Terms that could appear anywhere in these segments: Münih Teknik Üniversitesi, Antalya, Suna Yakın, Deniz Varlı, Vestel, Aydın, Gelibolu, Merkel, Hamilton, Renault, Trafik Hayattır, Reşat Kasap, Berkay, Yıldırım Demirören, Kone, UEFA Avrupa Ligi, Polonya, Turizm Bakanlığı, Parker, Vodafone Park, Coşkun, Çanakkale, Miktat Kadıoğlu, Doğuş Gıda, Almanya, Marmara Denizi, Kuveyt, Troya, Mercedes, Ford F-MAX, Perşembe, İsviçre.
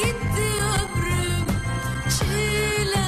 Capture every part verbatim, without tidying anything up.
Gitti ömrüm çile.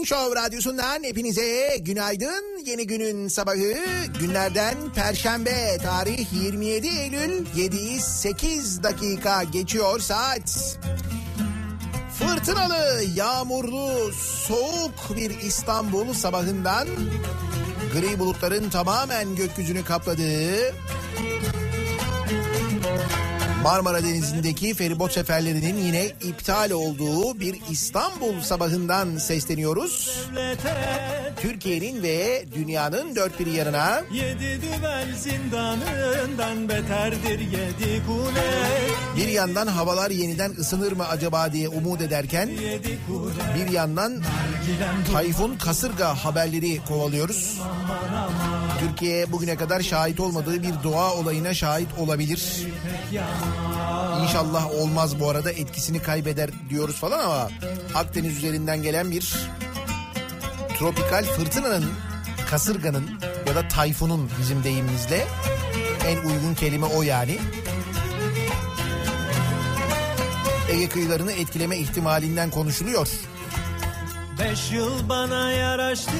Türkiye'nin Şov Radyosu'ndan hepinize günaydın. Yeni günün sabahı günlerden Perşembe, tarih yirmi yedi Eylül, yediyi sekiz dakika geçiyor saat. Fırtınalı, yağmurlu, soğuk bir İstanbul sabahından, gri bulutların tamamen gökyüzünü kapladığı, Marmara Denizi'ndeki feribot seferlerinin yine iptal olduğu bir İstanbul sabahından sesleniyoruz. Türkiye'nin ve dünyanın dört bir yanına. Bir yandan havalar yeniden ısınır mı acaba diye umut ederken, bir yandan tayfun kasırga haberleri kovalıyoruz. Türkiye bugüne kadar şahit olmadığı bir doğa olayına şahit olabilir. İnşallah olmaz, bu arada etkisini kaybeder diyoruz falan, ama Akdeniz üzerinden gelen bir tropikal fırtınanın, kasırganın ya da tayfunun, bizim deyimimizle en uygun kelime o yani, Ege kıyılarını etkileme ihtimalinden konuşuluyor. Beş yıl bana yaraştı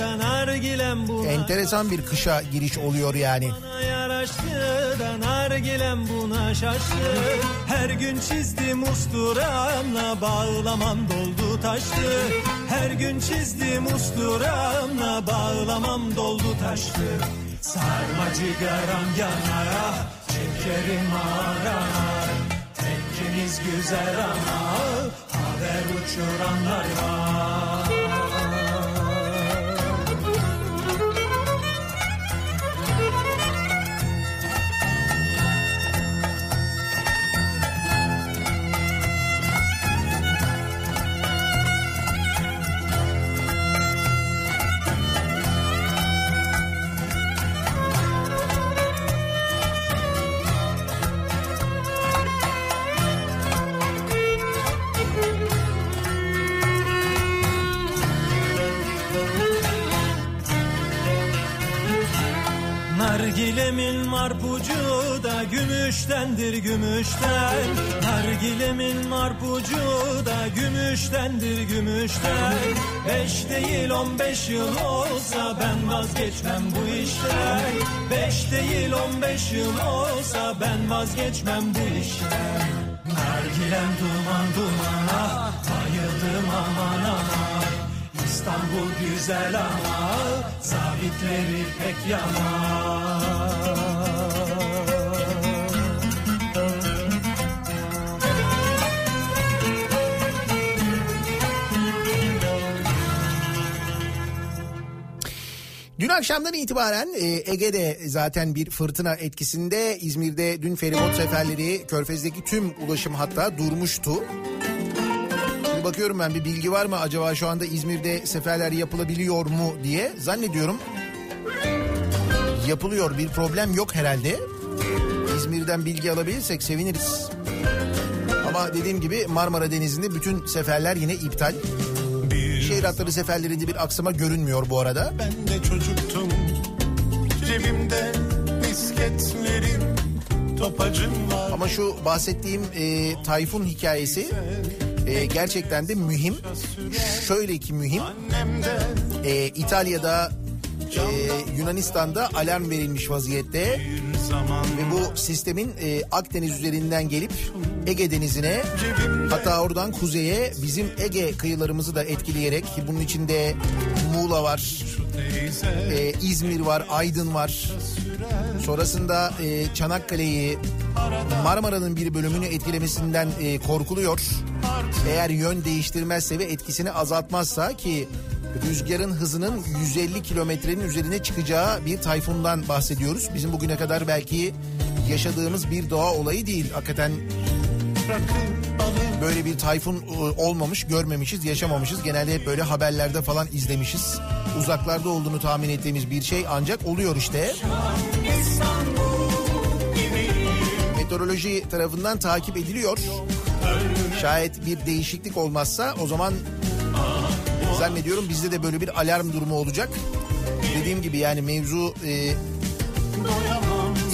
da nargilem buna. Enteresan bir kışa giriş oluyor yani. Bana yaraştı da nargilem buna şaştı. Her gün çizdim usturamla, bağlamam doldu taştı. Her gün çizdim usturamla, bağlamam doldu taştı. Sarma cigaram yanara, çekerim ara. Tekkeniz güzel ama haber uçuranlar var. Nargilemin marpucu da gümüştendir gümüşten. Nargilemin marpucu da gümüştendir gümüşten. Beş değil on beş yıl olsa ben vazgeçmem bu işten. Beş değil on beş yıl olsa ben vazgeçmem bu işten. Nargilem duman dumana, bayıldım aman aman. İstanbul güzel ama sabitleri pek yaman. Dün akşamdan itibaren Ege'de zaten bir fırtına etkisinde. İzmir'de dün feribot seferleri, Körfez'deki tüm ulaşım hatta durmuştu. Bakıyorum ben, bir bilgi var mı acaba şu anda İzmir'de seferler yapılabiliyor mu diye. Zannediyorum yapılıyor, bir problem yok herhalde. İzmir'den bilgi alabilirsek seviniriz. Ama dediğim gibi Marmara Denizi'nde bütün seferler yine iptal. Bir şehir hatları seferlerinde bir aksama görünmüyor bu arada. Ben de çocuktum, cebimde misketlerim, topacım var. Ama şu bahsettiğim e, tayfun hikayesi... Ee, gerçekten de mühim. Şöyle ki mühim. Ee, İtalya'da, e, Yunanistan'da alarm verilmiş vaziyette. Ve bu sistemin e, Akdeniz üzerinden gelip Ege Denizi'ne, hatta oradan kuzeye, bizim Ege kıyılarımızı da etkileyerek, ki bunun içinde Muğla var, e, İzmir var, Aydın var. Sonrasında e, Çanakkale'yi, Marmara'nın bir bölümünü etkilemesinden e, korkuluyor. Eğer yön değiştirmezse ve etkisini azaltmazsa, ki rüzgarın hızının yüz elli kilometrenin üzerine çıkacağı bir tayfundan bahsediyoruz. Bizim bugüne kadar belki yaşadığımız bir doğa olayı değil. Hakikaten böyle bir tayfun olmamış, görmemişiz, yaşamamışız. Genelde hep böyle haberlerde falan izlemişiz. Uzaklarda olduğunu tahmin ettiğimiz bir şey ancak oluyor işte. Meteoroloji tarafından takip ediliyor. Şayet bir değişiklik olmazsa o zaman zannediyorum bizde de böyle bir alarm durumu olacak. Dediğim gibi yani mevzu e,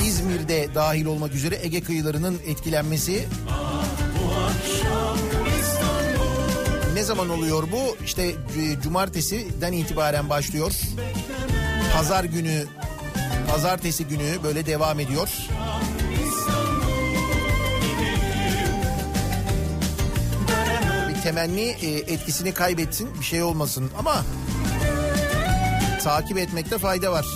İzmir'de dahil olmak üzere Ege kıyılarının etkilenmesi Ne zaman oluyor bu? İşte cumartesiden itibaren başlıyor. Pazar günü, pazartesi günü böyle devam ediyor. Bir temenni etkisini kaybetsin, bir şey olmasın ama takip etmekte fayda var.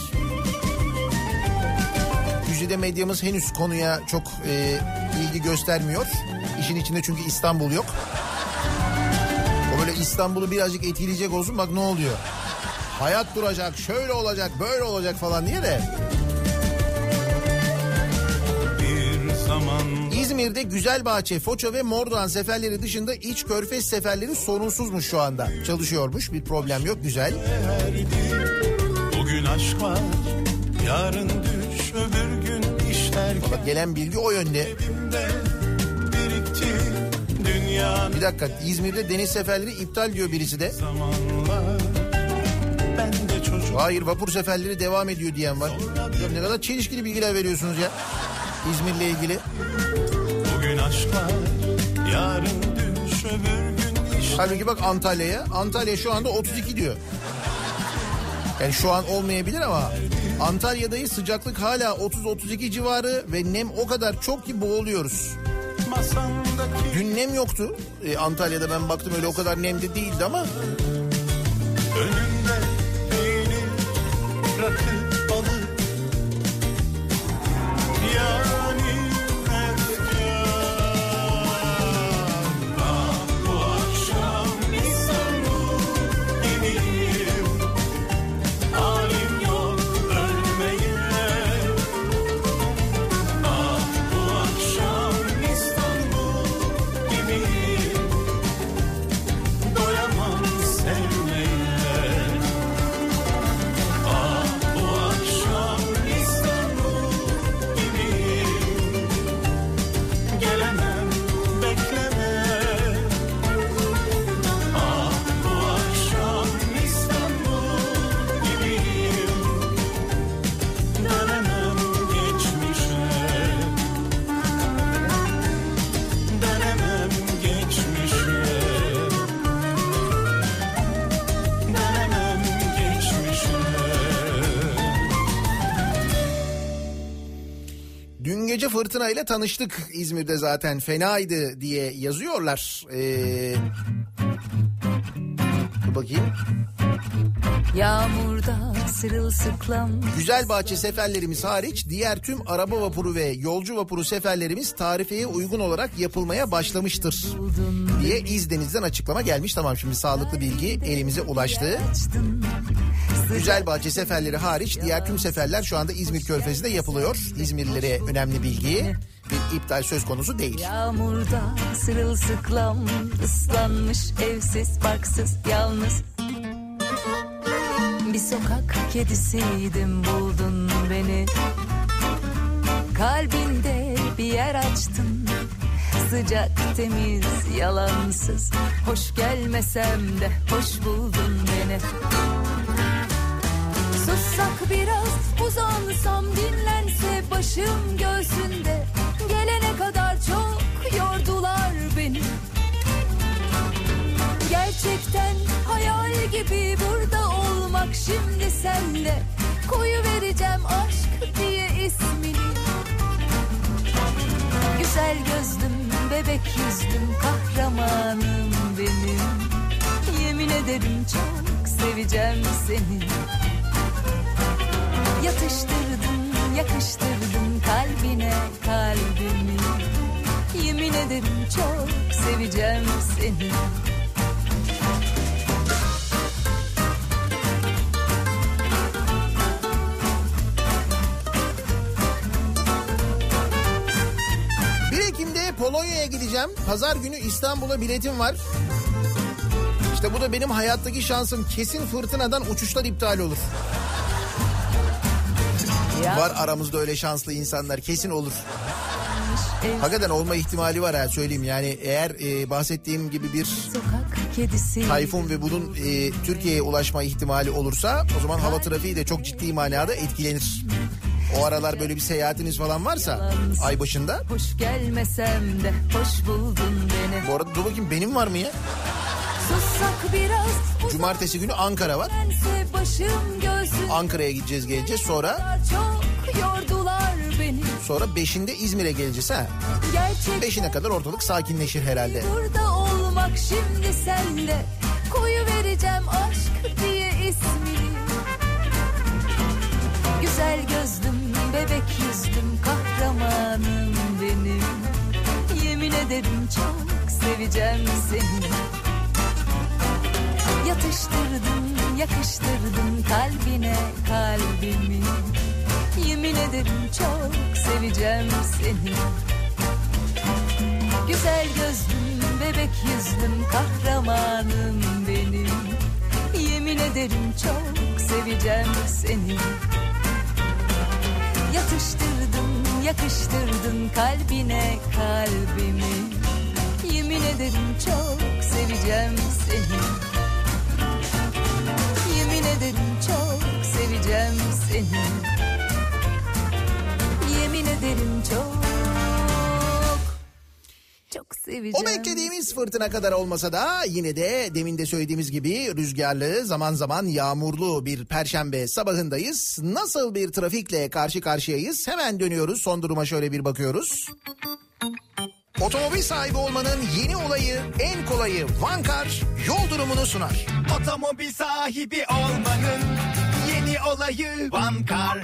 Güzide medyamız henüz konuya çok e, ilgi göstermiyor. İşin içinde çünkü İstanbul yok. O böyle İstanbul'u birazcık etkileyecek olsun, bak ne oluyor. Hayat duracak, şöyle olacak, böyle olacak falan diye de. İzmir'de Güzelbahçe, Foça ve Mordoğan seferleri dışında iç körfez seferleri sorunsuzmuş şu anda. Çalışıyormuş, bir problem yok, güzel. Bugün aşk var, yarın düş, öbür gün işlerken. Bak gelen bilgi o yönde. Bir dakika, İzmir'de deniz seferleri iptal diyor birisi de. Hayır, vapur seferleri devam ediyor diyen var. Ya ne kadar çelişkili bilgiler veriyorsunuz ya İzmir'le ilgili. Bugün aşklar, yarın düş, öbür gün iş. Halbuki bak Antalya'ya. Antalya şu anda otuz iki diyor. Yani şu an olmayabilir ama Antalya'dayız, sıcaklık hala otuz otuz iki civarı ve nem o kadar çok ki boğuluyoruz. Masamdaki... Dün nem yoktu. Ee, Antalya'da ben baktım, öyle o kadar nemli değildi ama. Önümde peynir, rakı, balık. Yani erken, ben bu akşam İstanbul gibiyim. Halim yok ölmeye. Ben bu akşam İstanbul gibiyim. Doyamam sevmeye. Ben bu akşam İstanbul gibiyim. Gelemem, bekleme. Ah, bu akşam İstanbul gibiyim. Dönemem geçmişe. Dönemem geçmişe. Dönemem geçmişe. Dün gece fırtınayla tanıştık İzmir'de, zaten fenaydı diye yazıyorlar. Ee, dur bakayım. Yağmurda sırılsıklam. Güzelbahçe seferlerimiz hariç diğer tüm araba vapuru ve yolcu vapuru seferlerimiz tarifeye uygun olarak yapılmaya başlamıştır diye İzdeniz'den açıklama gelmiş. Tamam, şimdi sağlıklı bilgi elimize ulaştı. Güzelbahçe seferleri hariç diğer tüm seferler şu anda İzmir Körfezi'nde yapılıyor. İzmirlilere önemli bilgi. Bir iptal söz konusu değil. Yağmurda sırılsıklam, ıslanmış, evsiz, barksız, yalnız. Bir sokak kedisiydim, buldun beni. Kalbinde bir yer açtın. Sıcak, temiz, yalansız. Hoş gelmesem de hoş buldun beni. Sussak biraz, uzansam, dinlense başım göğsünde. Gelene kadar çok yordular beni. Gerçekten hayal gibi burada olmak şimdi senle. Koyu vereceğim aşk diye ismini. Güzel gözlüm, bebek yüzlüm, kahramanım benim. Yemin ederim çok seveceğim seni. Yatıştırdım, yakıştırdım kalbine kalbimi. Yemin ederim çok seveceğim seni. bir Ekim'de Polonya'ya gideceğim. Pazar günü İstanbul'a biletim var. İşte bu da benim hayattaki şansım. Kesin fırtınadan uçuşlar iptal olur. Var aramızda öyle şanslı insanlar, kesin olur. Hakikaten olma ihtimali var ha, söyleyeyim. Yani eğer e, bahsettiğim gibi bir tayfun ve bunun e, Türkiye'ye ulaşma ihtimali olursa, o zaman hava trafiği de çok ciddi manada etkilenir. O aralar böyle bir seyahatiniz falan varsa ay başında. Hoş gelmesem de hoş buldun beni. Bu arada dur bakayım, benim var mı ya? Cumartesi günü Ankara var. Ankara'ya gideceğiz, geleceğiz. Sonra sonra beşinde İzmir'e geleceğiz ha. beşine kadar ortalık sakinleşir herhalde. Burada olmak şimdi senle. Koyu vereceğim aşk diye ismini. Güzel gözlüm, bebek yüzlüm, kahramanım benim. Yemin ederim çok seveceğim seni. Yatıştırdım, yakıştırdım kalbine kalbimi. Yemin ederim çok seveceğim seni. Güzel gözlüm, bebek yüzlüm, kahramanım benim. Yemin ederim çok seveceğim seni. Yatıştırdım, yakıştırdım kalbine kalbimi. Yemin ederim çok seveceğim seni. Yemin ederim çok seveceğim seni. Yemin ederim çok çok seveceğim. O beklediğimiz fırtına kadar olmasa da yine de demin de söylediğimiz gibi rüzgarlı, zaman zaman yağmurlu bir Perşembe sabahındayız. Nasıl bir trafikle karşı karşıyayız? Hemen dönüyoruz, son duruma şöyle bir bakıyoruz. Otomobil sahibi olmanın yeni olayı, en kolayı Vankar yol durumunu sunar. Otomobil sahibi olmanın yeni olayı Vankar.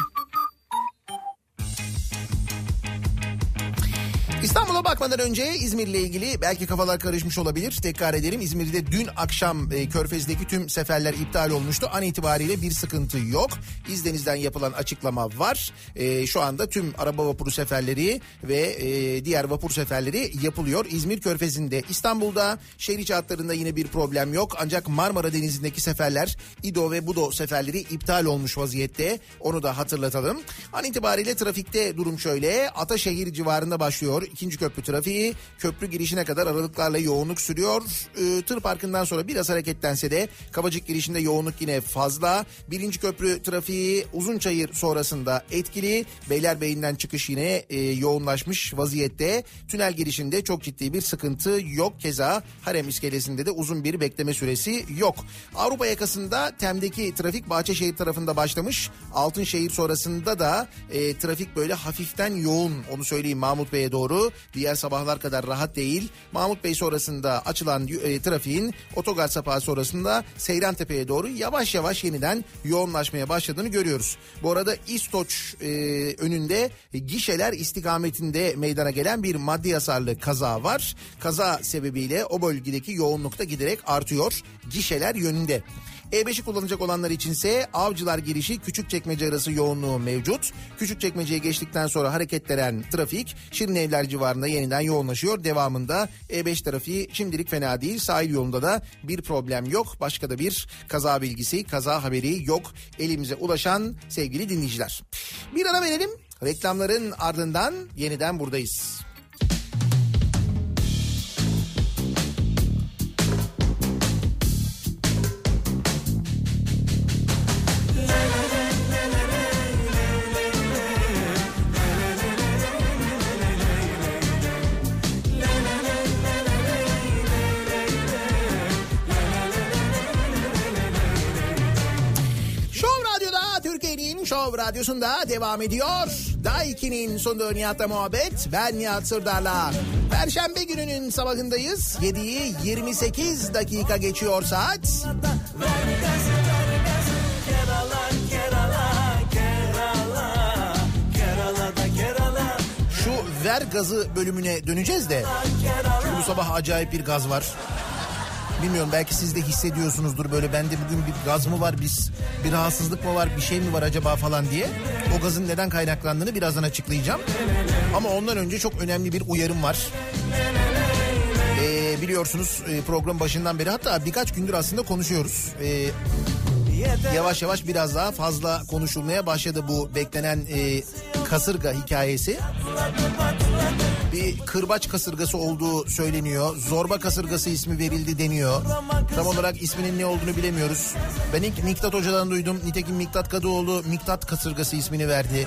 İstanbul'a bakmadan önce İzmir'le ilgili belki kafalar karışmış olabilir. Tekrar edelim, İzmir'de dün akşam e, Körfez'deki tüm seferler iptal olmuştu. An itibariyle bir sıkıntı yok. İzdeniz'den yapılan açıklama var. E, şu anda tüm araba vapuru seferleri ve e, diğer vapur seferleri yapılıyor. İzmir Körfez'inde, İstanbul'da şehir içi hatlarında yine bir problem yok. Ancak Marmara Denizi'ndeki seferler, İdo ve Budo seferleri iptal olmuş vaziyette. Onu da hatırlatalım. An itibariyle trafikte durum şöyle. Ataşehir civarında başlıyor İkinci köprü trafiği, köprü girişine kadar aralıklarla yoğunluk sürüyor. Ee, tır parkından sonra biraz hareketlense de Kavacık girişinde yoğunluk yine fazla. Birinci köprü trafiği Uzunçayır sonrasında etkili. Beylerbeyi'nden çıkış yine e, yoğunlaşmış vaziyette. Tünel girişinde çok ciddi bir sıkıntı yok. Keza Harem iskelesinde de uzun bir bekleme süresi yok. Avrupa yakasında Tem'deki trafik Bahçeşehir tarafında başlamış. Altınşehir sonrasında da e, trafik böyle hafiften yoğun, onu söyleyeyim, Mahmut Bey'e doğru. Diğer sabahlar kadar rahat değil. Mahmut Bey sonrasında açılan e, trafiğin otogar sapağı sonrasında Seyrantepe'ye doğru yavaş yavaş yeniden yoğunlaşmaya başladığını görüyoruz. Bu arada İstoç e, önünde gişeler istikametinde meydana gelen bir maddi hasarlı kaza var. Kaza sebebiyle o bölgedeki yoğunluk da giderek artıyor gişeler yönünde. E beşi kullanacak olanlar içinse Avcılar girişi Küçükçekmece arası yoğunluğu mevcut. Küçükçekmece'yi geçtikten sonra hareketlenen trafik Şirinevler civarında yeniden yoğunlaşıyor. Devamında E beş trafiği şimdilik fena değil. Sahil yolunda da bir problem yok. Başka da bir kaza bilgisi, kaza haberi yok elimize ulaşan sevgili dinleyiciler. Bir ara verelim. Reklamların ardından yeniden buradayız. Şov Radyosu'nda devam ediyor. Daiki'nin sonunda Nihat'la muhabbet. Ben Nihat Sırdar'la. Perşembe gününün sabahındayız. yediyi yirmi sekiz dakika geçiyor saat. Şu ver gazı bölümüne döneceğiz de. Çünkü bu sabah acayip bir gaz var. Bilmiyorum, belki siz de hissediyorsunuzdur böyle, bende bugün bir gaz mı var, biz bir rahatsızlık mı var, bir şey mi var acaba falan diye. O gazın neden kaynaklandığını birazdan açıklayacağım. Ama ondan önce çok önemli bir uyarım var. Ee, biliyorsunuz program başından beri, hatta birkaç gündür aslında konuşuyoruz. Ee, yavaş yavaş biraz daha fazla konuşulmaya başladı bu beklenen e, kasırga hikayesi. Bir kırbaç kasırgası olduğu söyleniyor. Zorba kasırgası ismi verildi deniyor. Tam olarak isminin ne olduğunu bilemiyoruz. Ben ilk Miktat Hoca'dan duydum. Nitekim Miktat Kadıoğlu Miktat kasırgası ismini verdi.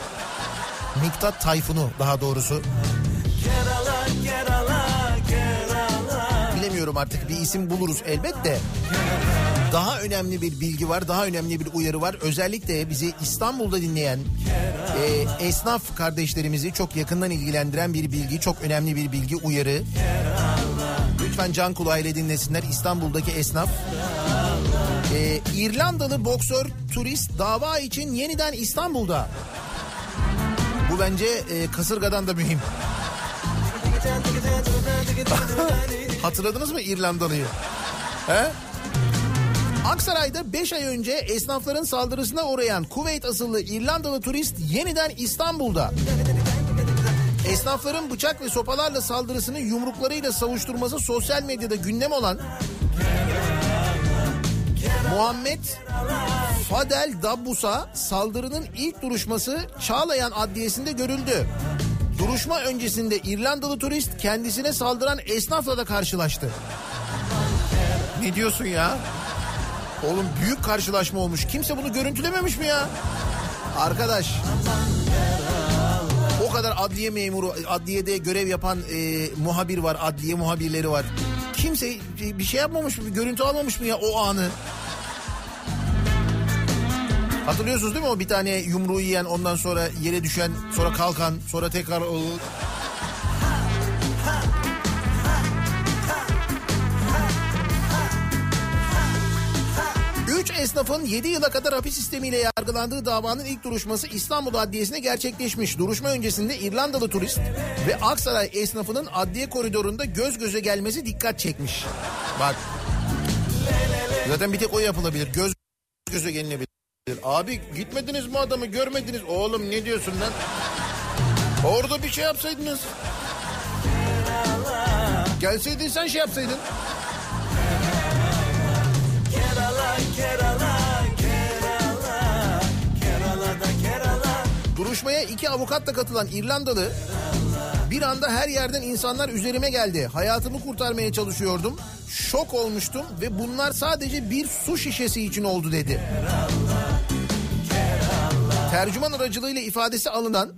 Miktat tayfunu daha doğrusu. bilmiyorum artık, bir isim buluruz elbet de. Daha önemli bir bilgi var, daha önemli bir uyarı var. Özellikle bizi İstanbul'da dinleyen e, esnaf kardeşlerimizi çok yakından ilgilendiren bir bilgi, çok önemli bir bilgi, uyarı. Lütfen can kulağıyla dinlesinler İstanbul'daki esnaf. E, İrlandalı boksör turist dava için yeniden İstanbul'da. Bu bence e, kasırgadan da mühim. Hatırladınız mı İrlandalı'yı? He? Aksaray'da beş ay önce esnafların saldırısına uğrayan Kuveyt asıllı İrlandalı turist yeniden İstanbul'da. Esnafların bıçak ve sopalarla saldırısını yumruklarıyla savuşturması sosyal medyada gündem olan Muhammed Fadel Dabbous'a saldırının ilk duruşması Çağlayan Adliyesi'nde görüldü. Duruşma öncesinde İrlandalı turist kendisine saldıran esnafla da karşılaştı. Ne diyorsun ya? Oğlum büyük karşılaşma olmuş. Kimse bunu görüntülememiş mi ya? Arkadaş. O kadar adliye memuru, adliyede görev yapan e, muhabir var, adliye muhabirleri var. Kimse bir şey yapmamış mı, bir görüntü almamış mı ya o anı? Hatırlıyorsunuz değil mi o bir tane yumruğu yiyen, ondan sonra yere düşen, sonra kalkan, sonra tekrar... Esnafın yedi yıla kadar hapis sistemiyle yargılandığı davanın ilk duruşması İstanbul Adliyesi'ne gerçekleşmiş. Duruşma öncesinde İrlandalı turist ve Aksaray esnafının adliye koridorunda göz göze gelmesi dikkat çekmiş. Bak. Zaten bir tek o yapılabilir. Göz göze gelinebilir. Abi gitmediniz mi adamı, görmediniz? Oğlum ne diyorsun lan? Orada bir şey yapsaydınız. Gelseydin sen şey yapsaydın. Kerala, Kerala, Kerala'da Kerala. Duruşmaya iki avukatla katılan İrlandalı, bir anda her yerden insanlar üzerime geldi. Hayatımı kurtarmaya çalışıyordum. Şok olmuştum ve bunlar sadece bir su şişesi için oldu dedi. Kerala, Kerala. Tercüman aracılığıyla ifadesi alınan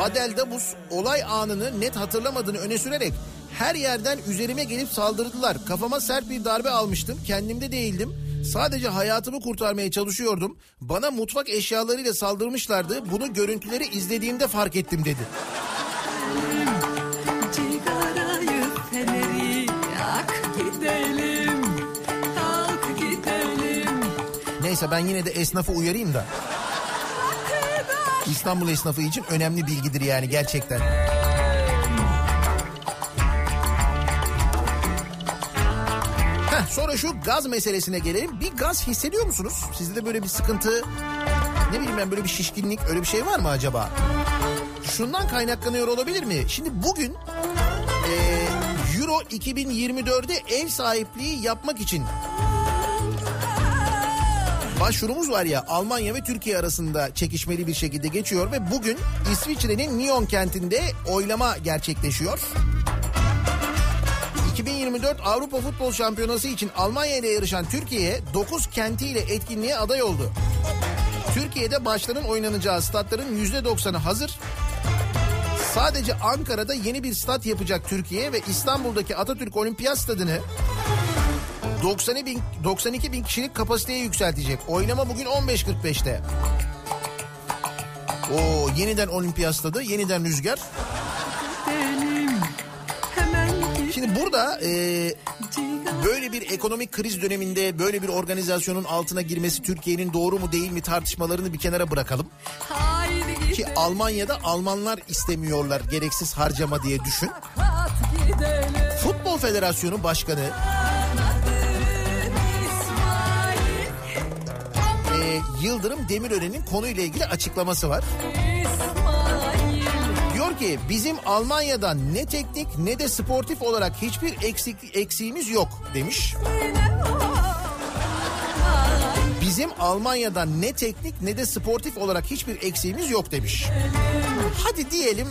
Fadel Dabbous olay anını net hatırlamadığını öne sürerek her yerden üzerime gelip saldırdılar. Kafama sert bir darbe almıştım. Kendimde değildim. Sadece hayatımı kurtarmaya çalışıyordum. Bana mutfak eşyalarıyla saldırmışlardı. Bunu görüntüleri izlediğimde fark ettim dedi. Neyse ben yine de esnafı uyarayım da. İstanbul esnafı için önemli bilgidir yani gerçekten. Sonra şu gaz meselesine gelelim. Bir gaz hissediyor musunuz? Sizde de böyle bir sıkıntı, ne bileyim ben, böyle bir şişkinlik, öyle bir şey var mı acaba? Şundan kaynaklanıyor olabilir mi? Şimdi bugün e, Euro iki bin yirmi dört'e ev sahipliği yapmak için başvurumuz var ya, Almanya ve Türkiye arasında çekişmeli bir şekilde geçiyor ve bugün İsviçre'nin Nyon kentinde oylama gerçekleşiyor. iki bin yirmi dört Avrupa Futbol Şampiyonası için Almanya ile yarışan Türkiye dokuz kentiyle etkinliğe aday oldu. Türkiye'de maçların oynanacağı statların yüzde doksanı hazır. Sadece Ankara'da yeni bir stat yapacak Türkiye ve İstanbul'daki Atatürk Olimpiyat Stadı'nı doksan bin, doksan iki bin kişilik kapasiteye yükseltecek. Oynama bugün on beş kırk beş'te. Oo, yeniden Olimpiyat Stadı, yeniden rüzgar. Şimdi burada e, böyle bir ekonomik kriz döneminde böyle bir organizasyonun altına girmesi Türkiye'nin doğru mu değil mi tartışmalarını bir kenara bırakalım. Ki Almanya'da Almanlar istemiyorlar gereksiz harcama diye düşün. Futbol Federasyonu Başkanı e, Yıldırım Demirören'in konuyla ilgili açıklaması var. Diyor ki bizim Almanya'dan ne teknik ne de sportif olarak hiçbir eksik, eksiğimiz yok demiş. Bizim Almanya'dan ne teknik ne de sportif olarak hiçbir eksiğimiz yok demiş. Hadi diyelim,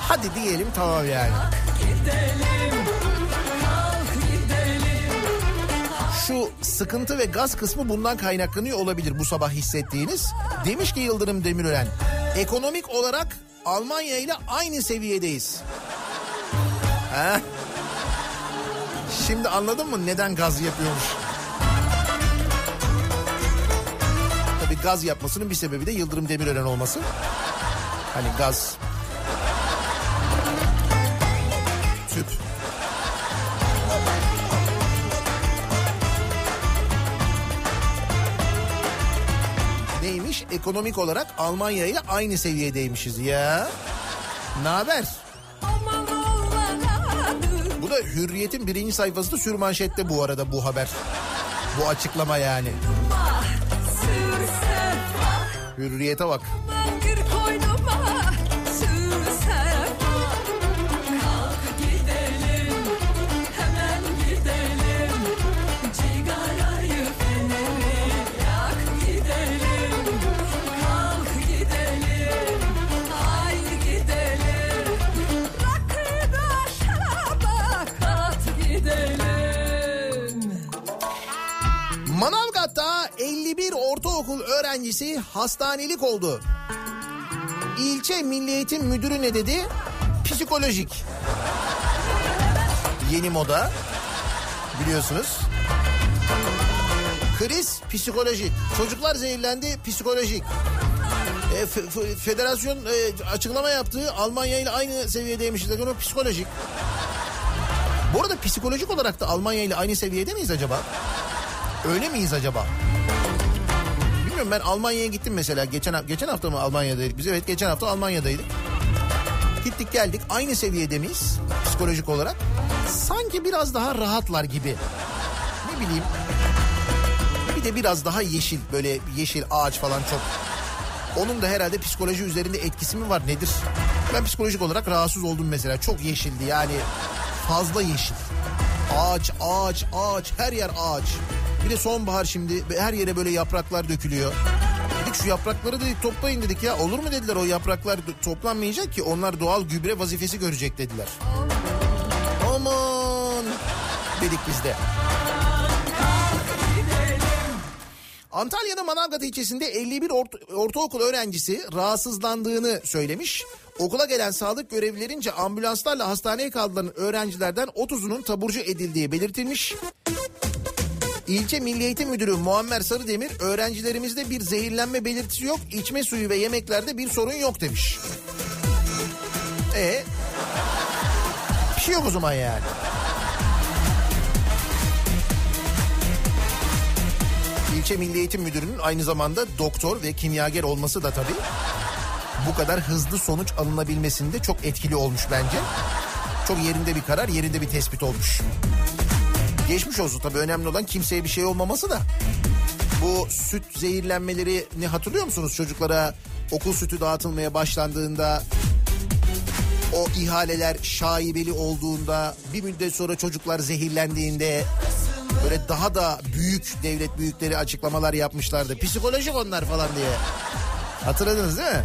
hadi diyelim tamam yani. Şu sıkıntı ve gaz kısmı bundan kaynaklanıyor olabilir bu sabah hissettiğiniz. Demiş ki Yıldırım Demirören, ekonomik olarak Almanya ile aynı seviyedeyiz. Şimdi anladın mı neden gaz yapıyormuş? Tabii gaz yapmasının bir sebebi de Yıldırım Demirören olması. Hani gaz. Tüp. Neymiş? Ekonomik olarak Almanya ile aynı seviyedeymişiz ya. Naber? Bu da Hürriyet'in birinci sayfasında sürmanşette bu arada bu haber. Bu açıklama yani. Hürriyete bak. Ortaokul öğrencisi hastanelik oldu. İlçe Milli Eğitim Müdürü ne dedi? Psikolojik. Yeni moda. Biliyorsunuz. Kriz psikolojik. Çocuklar zehirlendi psikolojik. E, f- f- federasyon e, açıklama yaptı. Almanya ile aynı seviyedeymişiz. O psikolojik. Bu arada psikolojik olarak da Almanya ile aynı seviyede miyiz acaba? Öyle miyiz acaba? Ben Almanya'ya gittim mesela. Geçen geçen hafta mı Almanya'daydık biz? Evet, geçen hafta Almanya'daydık. Gittik geldik. Aynı seviyede miyiz psikolojik olarak? Sanki biraz daha rahatlar gibi. Ne bileyim. Bir de biraz daha yeşil. Böyle yeşil ağaç falan çok. Onun da herhalde psikoloji üzerinde etkisi mi var nedir? Ben psikolojik olarak rahatsız oldum mesela. Çok yeşildi yani. Fazla yeşil. Ağaç, ağaç, ağaç. Her yer ağaç. Bir de sonbahar şimdi her yere böyle yapraklar dökülüyor. Dedik şu yaprakları dedik toplayın dedik ya. Olur mu dediler, o yapraklar toplanmayacak ki, onlar doğal gübre vazifesi görecek dediler. Aman dedik biz de. Antalya'da Manavgat ilçesinde elli bir orta, ortaokul öğrencisi rahatsızlandığını söylemiş. Okula gelen sağlık görevlilerince ambulanslarla hastaneye kaldırılan öğrencilerden otuzunun taburcu edildiği belirtilmiş. İlçe Milli Eğitim Müdürü Muammer Sarıdemir, öğrencilerimizde bir zehirlenme belirtisi yok, içme suyu ve yemeklerde bir sorun yok demiş. Ee, bir şey yok o zaman yani. İlçe Milli Eğitim Müdürü'nün aynı zamanda doktor ve kimyager olması da tabii bu kadar hızlı sonuç alınabilmesinde çok etkili olmuş bence. Çok yerinde bir karar, yerinde bir tespit olmuş. Geçmiş olsun tabii, önemli olan kimseye bir şey olmaması da. Bu süt zehirlenmelerini hatırlıyor musunuz? Çocuklara okul sütü dağıtılmaya başlandığında, o ihaleler şaibeli olduğunda, bir müddet sonra çocuklar zehirlendiğinde böyle daha da büyük devlet büyükleri açıklamalar yapmışlardı. Psikolojik onlar falan diye. Hatırladınız değil mi?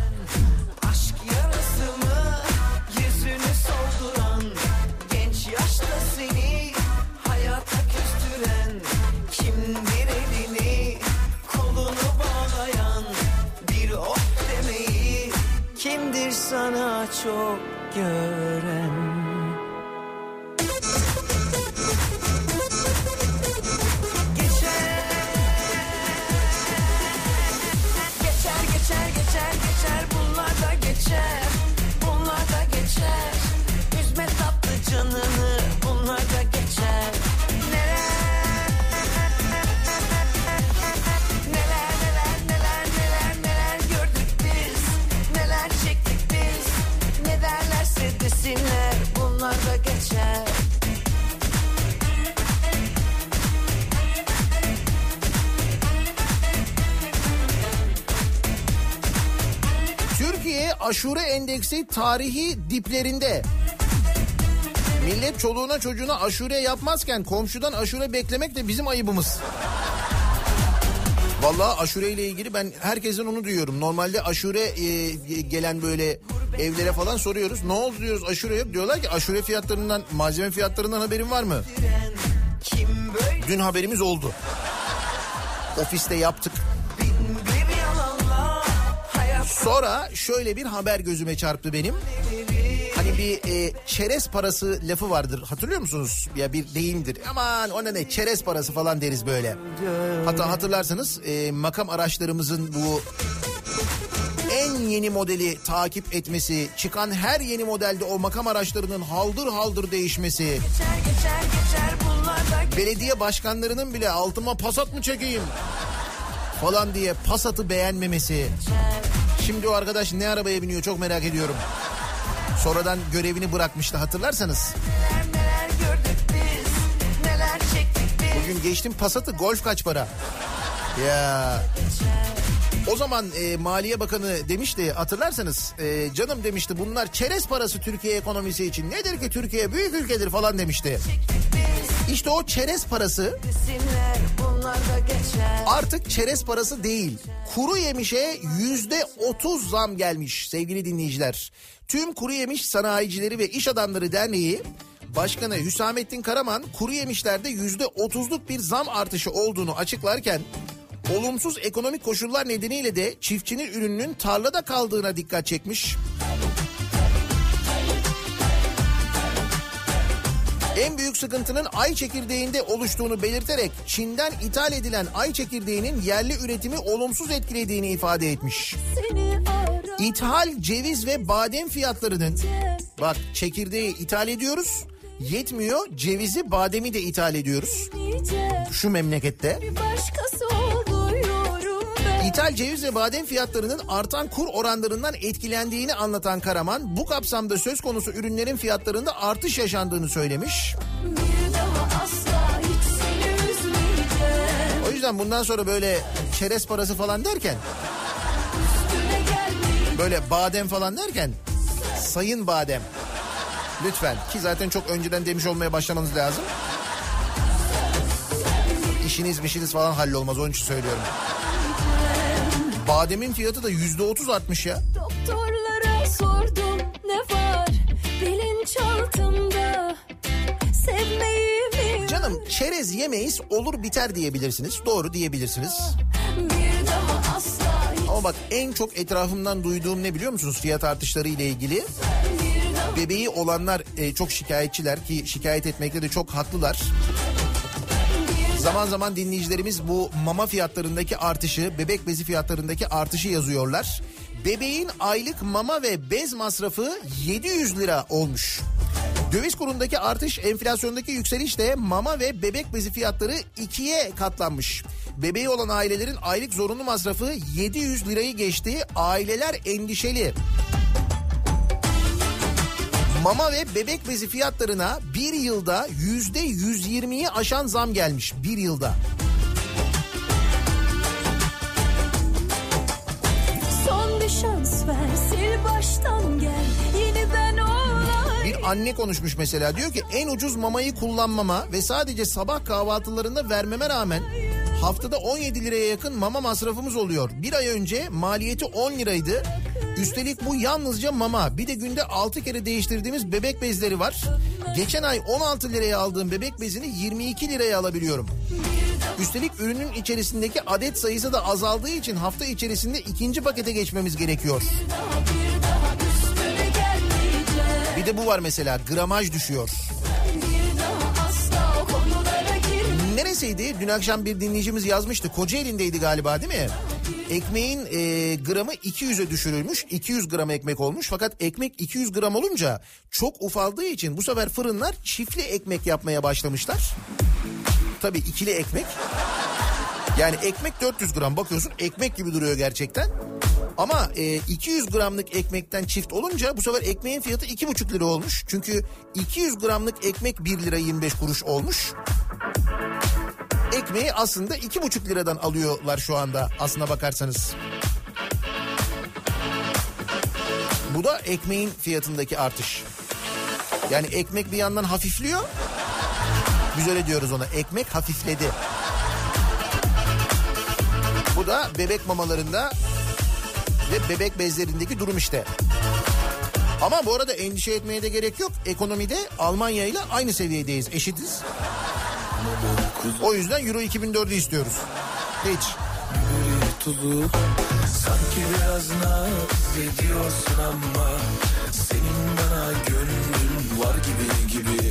Sana çok gören. Geçer, geçer, geçer, geçer, geçer, bunlar da geçer, bunlar da geçer. Üzme tatlı canını, bunlar da geçer. Bunlar da geçer. Türkiye Aşure Endeksi tarihi diplerinde. Millet çoluğuna çocuğuna aşure yapmazken komşudan aşure beklemek de bizim ayıbımız. Vallahi aşureyle ilgili ben herkesten onu duyuyorum. Normalde aşure e, gelen böyle evlere falan soruyoruz. Ne oldu diyoruz, aşure yok. Diyorlar ki aşure fiyatlarından, malzeme fiyatlarından haberin var mı? Dün haberimiz oldu. Ofiste yaptık. Sonra şöyle bir haber gözüme çarptı benim. Hani bir e, çerez parası lafı vardır, hatırlıyor musunuz? Ya bir deyimdir. Aman ona ne, çerez parası falan deriz böyle. Hatta hatırlarsanız e, makam araçlarımızın bu en yeni modeli takip etmesi, çıkan her yeni modelde o makam araçlarının haldır haldır değişmesi. Geçer, geçer, geçer bunlarda... Belediye başkanlarının bile altıma Passat mı çekeyim falan diye Passat'ı beğenmemesi. Şimdi o arkadaş ne arabaya biniyor çok merak ediyorum. Sonradan görevini bırakmıştı, hatırlarsanız. Neler neler gördük biz, neler çektik biz. Bugün geçtim Passat'ı, Golf kaç para? Ya. O zaman e, Maliye Bakanı demişti, hatırlarsanız. E, canım demişti, bunlar çerez parası Türkiye ekonomisi için. Nedir ki Türkiye büyük ülkedir falan demişti. İşte o çerez parası artık çerez parası değil. Kuru yemişe yüzde otuz zam gelmiş sevgili dinleyiciler. Tüm Kuru Yemiş Sanayicileri ve İş Adamları Derneği Başkanı Hüsamettin Karaman kuru yemişlerde yüzde otuzluk bir zam artışı olduğunu açıklarken olumsuz ekonomik koşullar nedeniyle de çiftçinin ürününün tarlada kaldığına dikkat çekmiş. En büyük sıkıntının ay çekirdeğinde oluştuğunu belirterek Çin'den ithal edilen ay çekirdeğinin yerli üretimi olumsuz etkilediğini ifade etmiş. İthal ceviz ve badem fiyatlarının, bak çekirdeği ithal ediyoruz, yetmiyor, cevizi bademi de ithal ediyoruz şu memlekette. İthal ceviz ve badem fiyatlarının artan kur oranlarından etkilendiğini anlatan Karaman, bu kapsamda söz konusu ürünlerin fiyatlarında artış yaşandığını söylemiş. O yüzden bundan sonra böyle çerez parası falan derken, böyle badem falan derken, sayın badem lütfen, ki zaten çok önceden demiş olmaya başlamanız lazım. İşiniz mişiniz falan hallolmaz, onun için söylüyorum. Bademin fiyatı da yüzde otuz artmış ya. Doktorlara sordum ne var bilinçaltımda, sevmeyi mi? Canım çerez yemeyiz olur biter diyebilirsiniz. Doğru diyebilirsiniz. Bir daha asla. Ama bak en çok etrafımdan duyduğum ne biliyor musunuz fiyat artışları ile ilgili? Bebeği olanlar e, çok şikayetçiler ki şikayet etmekte de çok haklılar. Zaman zaman dinleyicilerimiz bu mama fiyatlarındaki artışı, bebek bezi fiyatlarındaki artışı yazıyorlar. Bebeğin aylık mama ve bez masrafı yedi yüz lira olmuş. Döviz kurundaki artış, enflasyondaki yükselişle mama ve bebek bezi fiyatları ikiye katlanmış. Bebeği olan ailelerin aylık zorunlu masrafı yedi yüz lirayı geçti. Aileler endişeli. Mama ve bebek bezi fiyatlarına bir yılda yüzde yüz yirmiyi aşan zam gelmiş. Bir yılda. Son bir şans ver, sil baştan gel, yeniden olay. Bir anne konuşmuş mesela, diyor ki en ucuz mamayı kullanmama ve sadece sabah kahvaltılarında vermeme rağmen haftada on yedi liraya yakın mama masrafımız oluyor. Bir ay önce maliyeti on liraydı. Üstelik bu yalnızca mama. Bir de günde altı kere değiştirdiğimiz bebek bezleri var. Geçen ay on altı liraya aldığım bebek bezini yirmi iki liraya alabiliyorum. Üstelik ürünün içerisindeki adet sayısı da azaldığı için hafta içerisinde ikinci pakete geçmemiz gerekiyor. Bir de bu var mesela, gramaj düşüyor. Neresiydi? Dün akşam bir dinleyicimiz yazmıştı. Kocaeli'ndeydi galiba, değil mi? Ekmeğin e, gramı iki yüze düşürülmüş. iki yüz gram ekmek olmuş. Fakat ekmek iki yüz gram olunca çok ufaldığı için bu sefer fırınlar çiftli ekmek yapmaya başlamışlar. Tabii ikili ekmek. Yani ekmek dört yüz gram, bakıyorsun ekmek gibi duruyor gerçekten. Ama e, iki yüz gramlık ekmekten çift olunca bu sefer ekmeğin fiyatı iki buçuk lira olmuş. Çünkü iki yüz gramlık ekmek bir lira yirmi beş kuruş olmuş. Ekmeği aslında iki buçuk liradan alıyorlar şu anda aslına bakarsanız. Bu da ekmeğin fiyatındaki artış. Yani ekmek bir yandan hafifliyor. Biz öyle diyoruz ona, ekmek hafifledi. Bu da bebek mamalarında ve bebek bezlerindeki durum işte. Ama bu arada endişe etmeye de gerek yok. Ekonomide Almanya ile aynı seviyedeyiz, eşitiz. O yüzden Euro iki bin dördü istiyoruz. Hiç. Sanki biraz naz ediyorsun ama Senin bana gönlün var gibi gibi,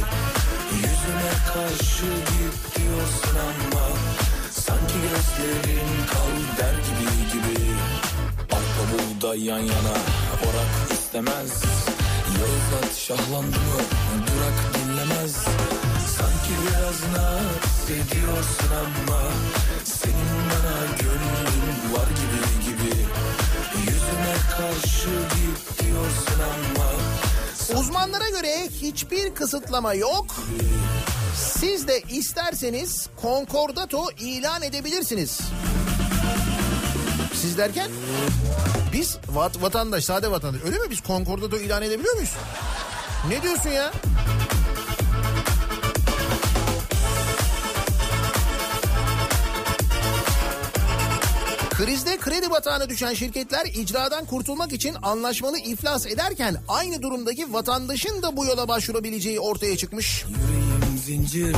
yüzüme karşı git diyorsun ama sanki gözlerin kal der gibi gibi. Alpa bulda yan yana orak istemez, Yozgat şahlandı mı durak dinlemez. Sanki biraz naz ediyorsun ama senin bana gönlün var gibi gibi, yüzüme karşı git diyorsun ama. Uzmanlara göre hiçbir kısıtlama yok. Siz de isterseniz konkordato ilan edebilirsiniz. Siz derken biz vat- vatandaş, sade vatandaş. Öyle mi? Biz konkordato ilan edebiliyor muyuz? Ne diyorsun ya? Krizde kredi batağına düşen şirketler icradan kurtulmak için anlaşmalı iflas ederken aynı durumdaki vatandaşın da bu yola başvurabileceği ortaya çıkmış. Zincir,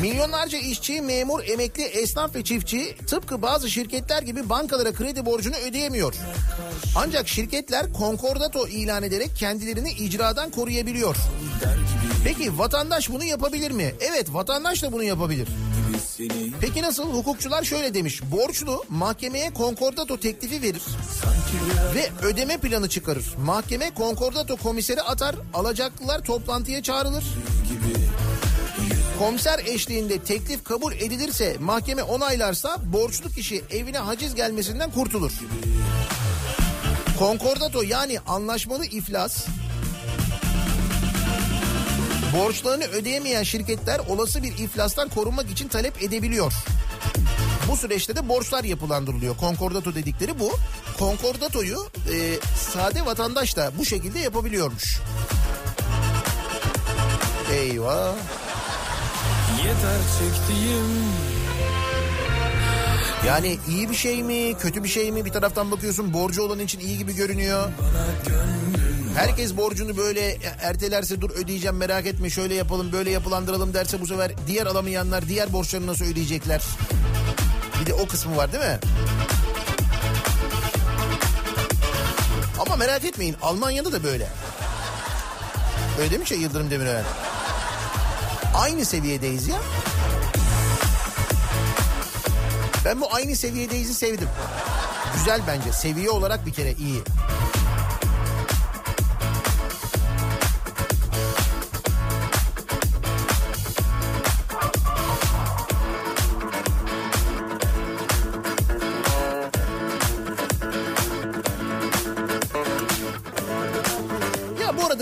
milyonlarca işçi, memur, emekli, esnaf ve çiftçi tıpkı bazı şirketler gibi bankalara kredi borcunu ödeyemiyor. Ancak şirketler konkordato ilan ederek kendilerini icradan koruyabiliyor. Peki vatandaş bunu yapabilir mi? Evet, vatandaş da bunu yapabilir. Peki nasıl? Hukukçular şöyle demiş: borçlu mahkemeye konkordato teklifi verir ve ödeme planı çıkarır. Mahkeme konkordato komiseri atar, alacaklılar toplantıya çağrılır. Komiser eşliğinde teklif kabul edilirse, mahkeme onaylarsa borçlu kişi evine haciz gelmesinden kurtulur. Konkordato yani anlaşmalı iflas, borçlarını ödeyemeyen şirketler olası bir iflastan korunmak için talep edebiliyor. Bu süreçte de borçlar yapılandırılıyor. Konkordato dedikleri bu. Konkordatoyu e, sade vatandaş da bu şekilde yapabiliyormuş. Eyvah. Yeter çektiğim. Yani iyi bir şey mi, kötü bir şey mi? Bir taraftan bakıyorsun, borcu olan için iyi gibi görünüyor. Herkes borcunu böyle ertelerse, dur ödeyeceğim merak etme, şöyle yapalım böyle yapılandıralım derse, bu sefer diğer alamayanlar diğer borçlarını nasıl ödeyecekler? Bir de o kısmı var değil mi? Ama merak etmeyin, Almanya'da da böyle. Öyle demiş ya Yıldırım Demirören. Aynı seviyedeyiz ya. Ben bu aynı seviyedeyiz'i sevdim. Güzel bence, seviye olarak bir kere iyi.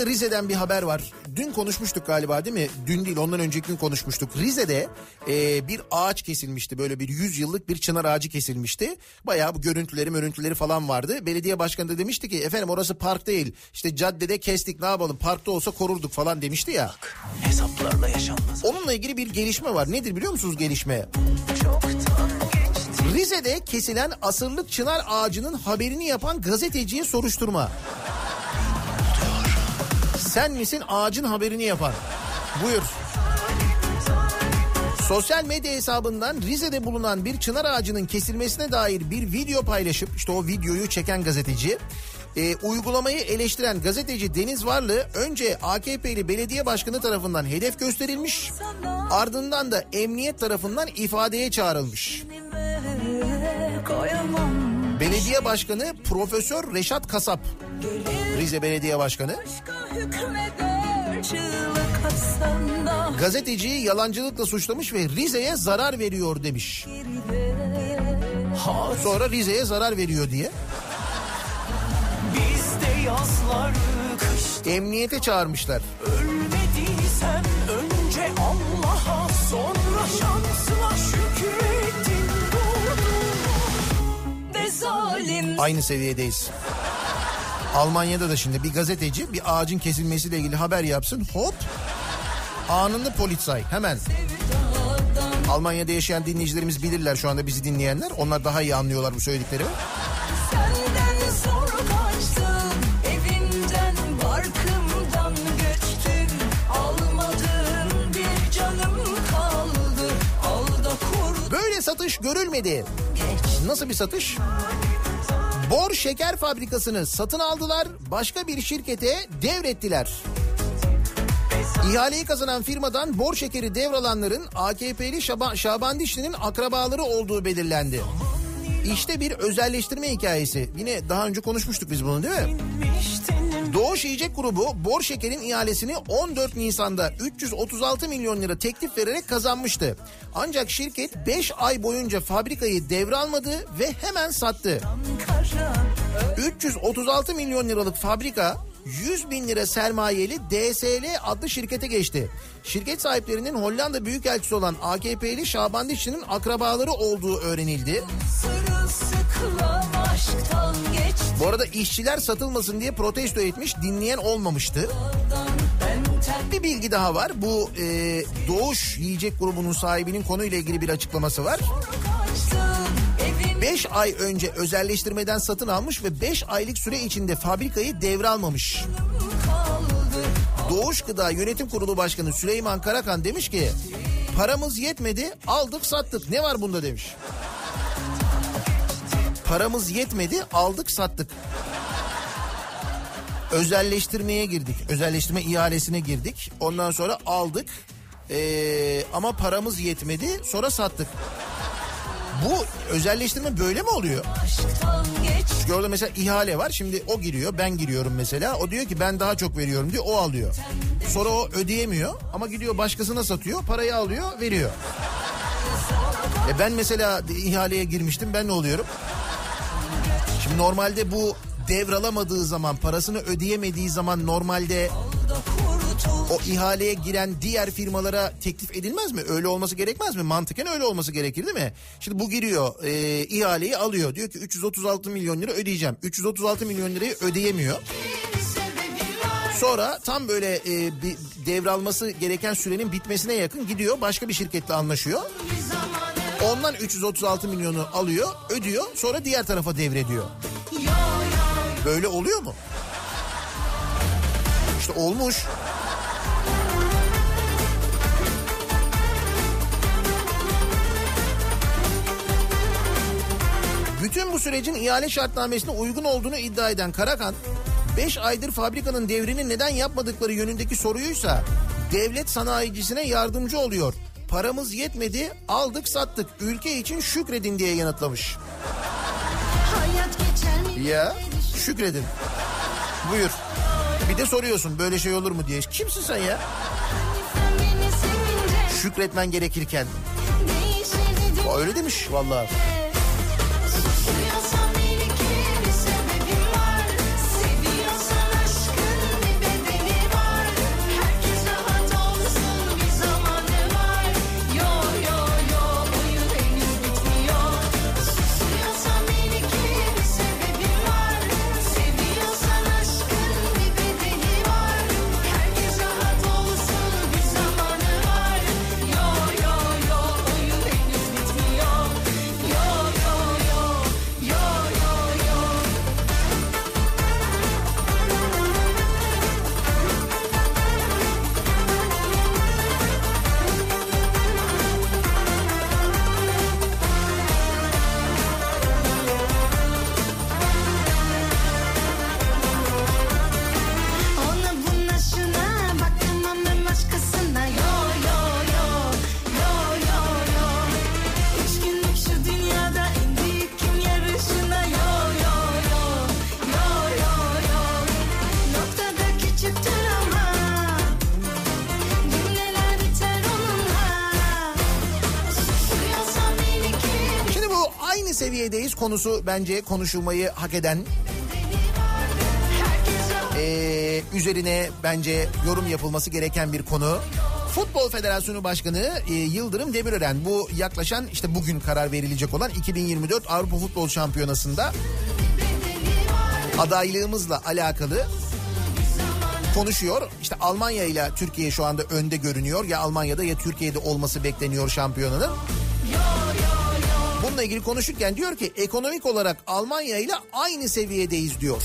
Rize'den bir haber var. Dün konuşmuştuk galiba değil mi? Dün değil, ondan önceki gün konuşmuştuk. Rize'de e, bir ağaç kesilmişti. Böyle bir yüz yıllık bir çınar ağacı kesilmişti. Bayağı bu görüntüleri mörüntüleri falan vardı. Belediye başkanı da demişti ki efendim orası park değil. İşte caddede kestik, ne yapalım, parkta olsa korurduk falan demişti ya. Bak, hesaplarla yaşanmaz. Onunla ilgili bir gelişme var. Nedir biliyor musunuz gelişme? Rize'de kesilen asırlık çınar ağacının haberini yapan gazeteciye soruşturma. Sen misin ağacın haberini yapan? Buyur. Sosyal medya hesabından Rize'de bulunan bir çınar ağacının kesilmesine dair bir video paylaşıp, işte o videoyu çeken gazeteci, e, uygulamayı eleştiren gazeteci Deniz Varlı önce A K P'li belediye başkanı tarafından hedef gösterilmiş, ardından da emniyet tarafından ifadeye çağrılmış. Belediye başkanı Profesör Reşat Kasap, Rize Belediye Başkanı, gazeteciyi yalancılıkla suçlamış ve Rize'ye zarar veriyor demiş. Sonra Rize'ye zarar veriyor diye emniyete çağırmışlar. Ölmediysen önce Allah'a, sonra şansına şükrettin. Aynı seviyedeyiz. Almanya'da da şimdi bir gazeteci bir ağacın kesilmesiyle ilgili haber yapsın, hop anında politsay hemen. Almanya'da yaşayan dinleyicilerimiz bilirler, şu anda bizi dinleyenler, onlar daha iyi anlıyorlar bu söylediklerimi. Böyle satış görülmedi. Nasıl bir satış? Bor Şeker Fabrikası'nı satın aldılar, başka bir şirkete devrettiler. İhaleyi kazanan firmadan bor şekeri devralanların A K P'li Şaban, Şaban Dişli'nin akrabaları olduğu belirlendi. İşte bir özelleştirme hikayesi. Yine daha önce konuşmuştuk biz bunu, değil mi? Doğuş Yiyecek Grubu bor şekerin ihalesini on dört Nisan'da üç yüz otuz altı milyon lira teklif vererek kazanmıştı. Ancak şirket beş ay boyunca fabrikayı devralmadı ve hemen sattı. üç yüz otuz altı milyon liralık fabrika yüz bin lira sermayeli D S L adlı şirkete geçti. Şirket sahiplerinin Hollanda Büyükelçisi olan A K P'li Şaban Dişli'nin akrabaları olduğu öğrenildi. Bu arada işçiler satılmasın diye protesto etmiş, dinleyen olmamıştı. Bir bilgi daha var. Bu e, Doğuş Yiyecek Grubu'nun sahibinin konuyla ilgili bir açıklaması var. beş ay önce özelleştirmeden satın almış ve beş aylık süre içinde fabrikayı devralmamış. Doğuş Gıda Yönetim Kurulu Başkanı Süleyman Karakan demiş ki, paramız yetmedi, aldık sattık, ne var bunda demiş. Paramız yetmedi, aldık sattık. Özelleştirmeye girdik, özelleştirme ihalesine girdik, ondan sonra aldık ee, ama paramız yetmedi, sonra sattık. Bu özelleştirme böyle mi oluyor? Gördüm mesela, ihale var. Şimdi o giriyor, ben giriyorum mesela. O diyor ki ben daha çok veriyorum diyor, o alıyor. Sonra o ödeyemiyor ama gidiyor başkasına satıyor, parayı alıyor, veriyor. E ben mesela ihaleye girmiştim, ben ne oluyorum? Şimdi normalde bu devralamadığı zaman, parasını ödeyemediği zaman normalde o ihaleye giren diğer firmalara teklif edilmez mi? Öyle olması gerekmez mi? Mantıken öyle olması gerekir, değil mi? Şimdi bu giriyor, e, ihaleyi alıyor. Diyor ki üç yüz otuz altı milyon lira ödeyeceğim. üç yüz otuz altı milyon lirayı ödeyemiyor. Sonra tam böyle e, devralması gereken sürenin bitmesine yakın gidiyor. Başka bir şirketle anlaşıyor. Ondan üç yüz otuz altı milyonu alıyor, ödüyor. Sonra diğer tarafa devrediyor. Böyle oluyor mu? İşte olmuş. Bütün bu sürecin ihale şartnamesine uygun olduğunu iddia eden Karakan, beş aydır fabrikanın devrini neden yapmadıkları yönündeki soruysa devlet sanayicisine yardımcı oluyor. Paramız yetmedi, aldık sattık, ülke için şükredin diye yanıtlamış. Ya şükredin. Buyur. Bir de soruyorsun böyle şey olur mu diye. Kimsin sen ya? Şükretmen gerekirken. O öyle demiş vallahi. Konusu bence konuşulmayı hak eden, ee, üzerine bence yorum yapılması gereken bir konu. Futbol Federasyonu Başkanı e, Yıldırım Demirören, bu yaklaşan işte bugün karar verilecek olan iki bin yirmi dört Avrupa Futbol Şampiyonası'nda adaylığımızla alakalı konuşuyor. İşte Almanya ile Türkiye şu anda önde görünüyor. Ya Almanya'da ya Türkiye'de olması bekleniyor şampiyonanın. Bununla ilgili konuşurken diyor ki ekonomik olarak Almanya ile aynı seviyedeyiz diyor.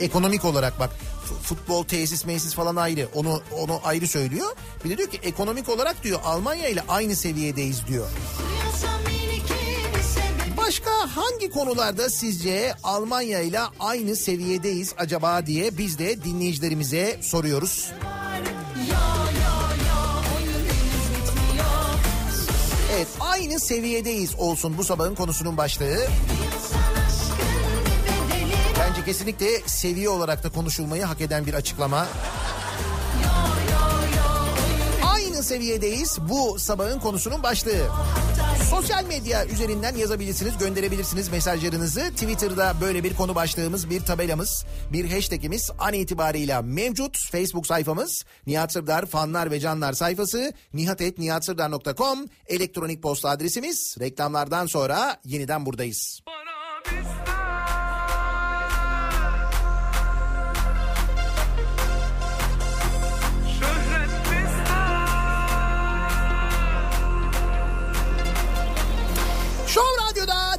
Ekonomik olarak bak, futbol tesis meclis falan ayrı, onu onu ayrı söylüyor. Bir de diyor ki ekonomik olarak diyor Almanya ile aynı seviyedeyiz diyor. Başka hangi konularda sizce Almanya ile aynı seviyedeyiz acaba diye biz de dinleyicilerimize soruyoruz. Evet, aynı seviyedeyiz olsun bu sabahın konusunun başlığı. Bence kesinlikle seviye olarak da konuşulmayı hak eden bir açıklama. Aynı seviyedeyiz bu sabahın konusunun başlığı. Sosyal medya üzerinden yazabilirsiniz, gönderebilirsiniz mesajlarınızı. Twitter'da böyle bir konu başlığımız, bir tabelamız, bir hashtagimiz an itibarıyla mevcut. Facebook sayfamız Nihat Sırdar fanlar ve canlar sayfası, nihat et nihat sırdar nokta com elektronik posta adresimiz. Reklamlardan sonra yeniden buradayız.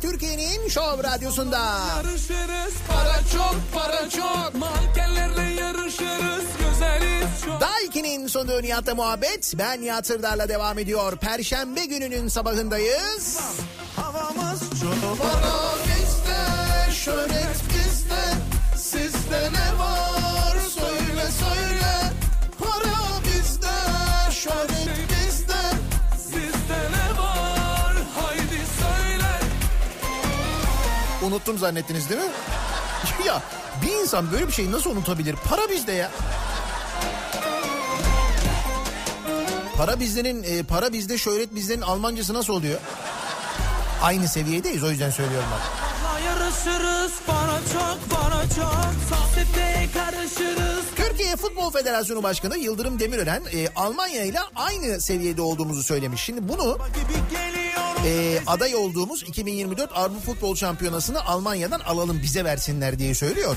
Türkiye'nin Şov Radyosu'nda. Yarışırız, para çok, para çok. Mankenlerle yarışırız, güzeliz çok. Daiki'nin sunduğu Nihat'la muhabbet. Ben Nihat Sırdar'la devam ediyor. Perşembe gününün sabahındayız. Havamız çok. Para bizde, şöhret bizde. Sizde ne var? Söyle söyle. Para bizde, şöhret bizde. Unuttum zannettiniz değil mi? Ya bir insan böyle bir şeyi nasıl unutabilir? Para bizde ya. Para bizdenin, e, para bizde, şöhret bizdenin Almancası nasıl oluyor? Aynı seviyedeyiz, o yüzden söylüyorum bak. Türkiye Futbol Federasyonu Başkanı Yıldırım Demirören e, Almanya ile aynı seviyede olduğumuzu söylemiş. Şimdi bunu... Ee, aday olduğumuz iki bin yirmi dört Avrupa Futbol Şampiyonası'nı Almanya'dan alalım bize versinler diye söylüyor.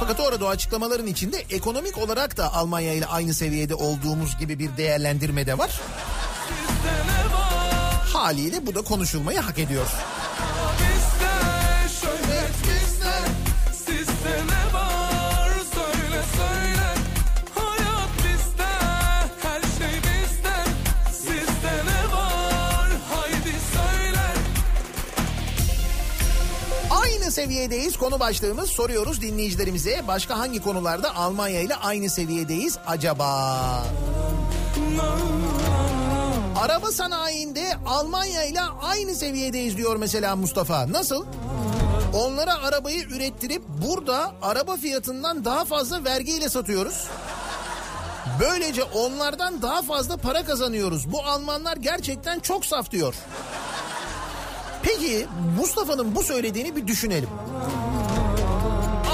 Fakat orada o açıklamaların içinde ekonomik olarak da Almanya ile aynı seviyede olduğumuz gibi bir değerlendirme de var. Haliyle bu da konuşulmayı hak ediyor. Seviyedeyiz konu başlığımız, soruyoruz dinleyicilerimize başka hangi konularda Almanya ile aynı seviyedeyiz acaba? Araba sanayinde Almanya ile aynı seviyedeyiz diyor mesela Mustafa. Nasıl? Onlara arabayı ürettirip burada araba fiyatından daha fazla vergiyle satıyoruz. Böylece onlardan daha fazla para kazanıyoruz. Bu Almanlar gerçekten çok saf diyor. Peki Mustafa'nın bu söylediğini bir düşünelim.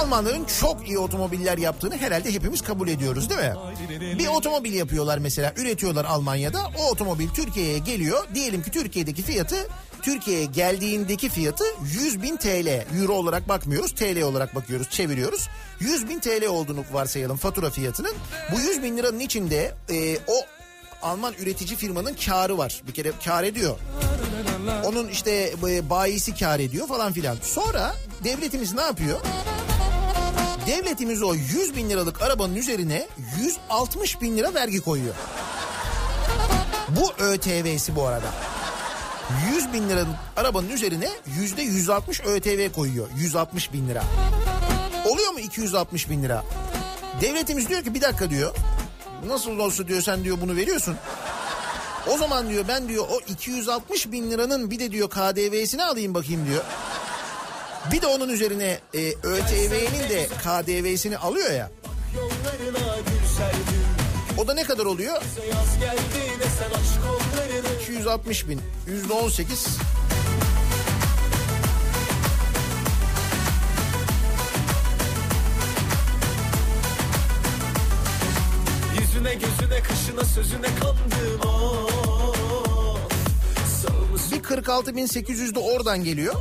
Almanların çok iyi otomobiller yaptığını herhalde hepimiz kabul ediyoruz değil mi? Bir otomobil yapıyorlar mesela, üretiyorlar Almanya'da. O otomobil Türkiye'ye geliyor. Diyelim ki Türkiye'deki fiyatı, Türkiye'ye geldiğindeki fiyatı yüz bin T L. Euro olarak bakmıyoruz, T L olarak bakıyoruz, çeviriyoruz. yüz bin T L olduğunu varsayalım fatura fiyatının. Bu yüz bin liranın içinde e, o Alman üretici firmanın karı var. Bir kere kar ediyor. Onun işte bayisi kar ediyor falan filan. Sonra devletimiz ne yapıyor? Devletimiz o yüz bin liralık arabanın üzerine yüz altmış bin lira vergi koyuyor. Bu ÖTV'si bu arada. yüz bin liralık arabanın üzerine yüzde yüz altmış ÖTV koyuyor. yüz altmış bin lira. Oluyor mu iki yüz altmış bin lira? Devletimiz diyor ki bir dakika diyor. Nasıl olsa diyor sen diyor bunu veriyorsun. O zaman diyor ben diyor o iki yüz altmış bin liranın bir de diyor K D V'sini alayım bakayım diyor. Bir de onun üzerine e, ÖTV'nin de K D V'sini alıyor ya. O da ne kadar oluyor? iki yüz altmış bin, yüzde on sekiz. Gözüne, kışına, sözüne kandım. Bir kırk altı bin sekiz yüz de oradan geliyor.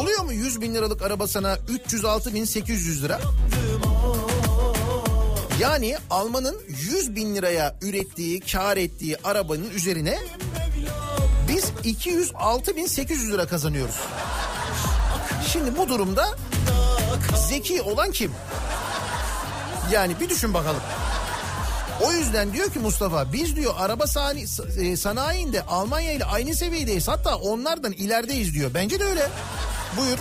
Oluyor mu yüz bin liralık araba sana üç yüz altı bin sekiz yüz lira? Yani Alman'ın yüz bin liraya ürettiği, kar ettiği arabanın üzerine biz iki yüz altı bin sekiz yüz lira kazanıyoruz. Şimdi bu durumda zeki olan kim? Yani bir düşün bakalım. O yüzden diyor ki Mustafa, biz diyor araba sanayi, sanayinde Almanya ile aynı seviyedeyiz, hatta onlardan ilerideyiz diyor. Bence de öyle. Buyur.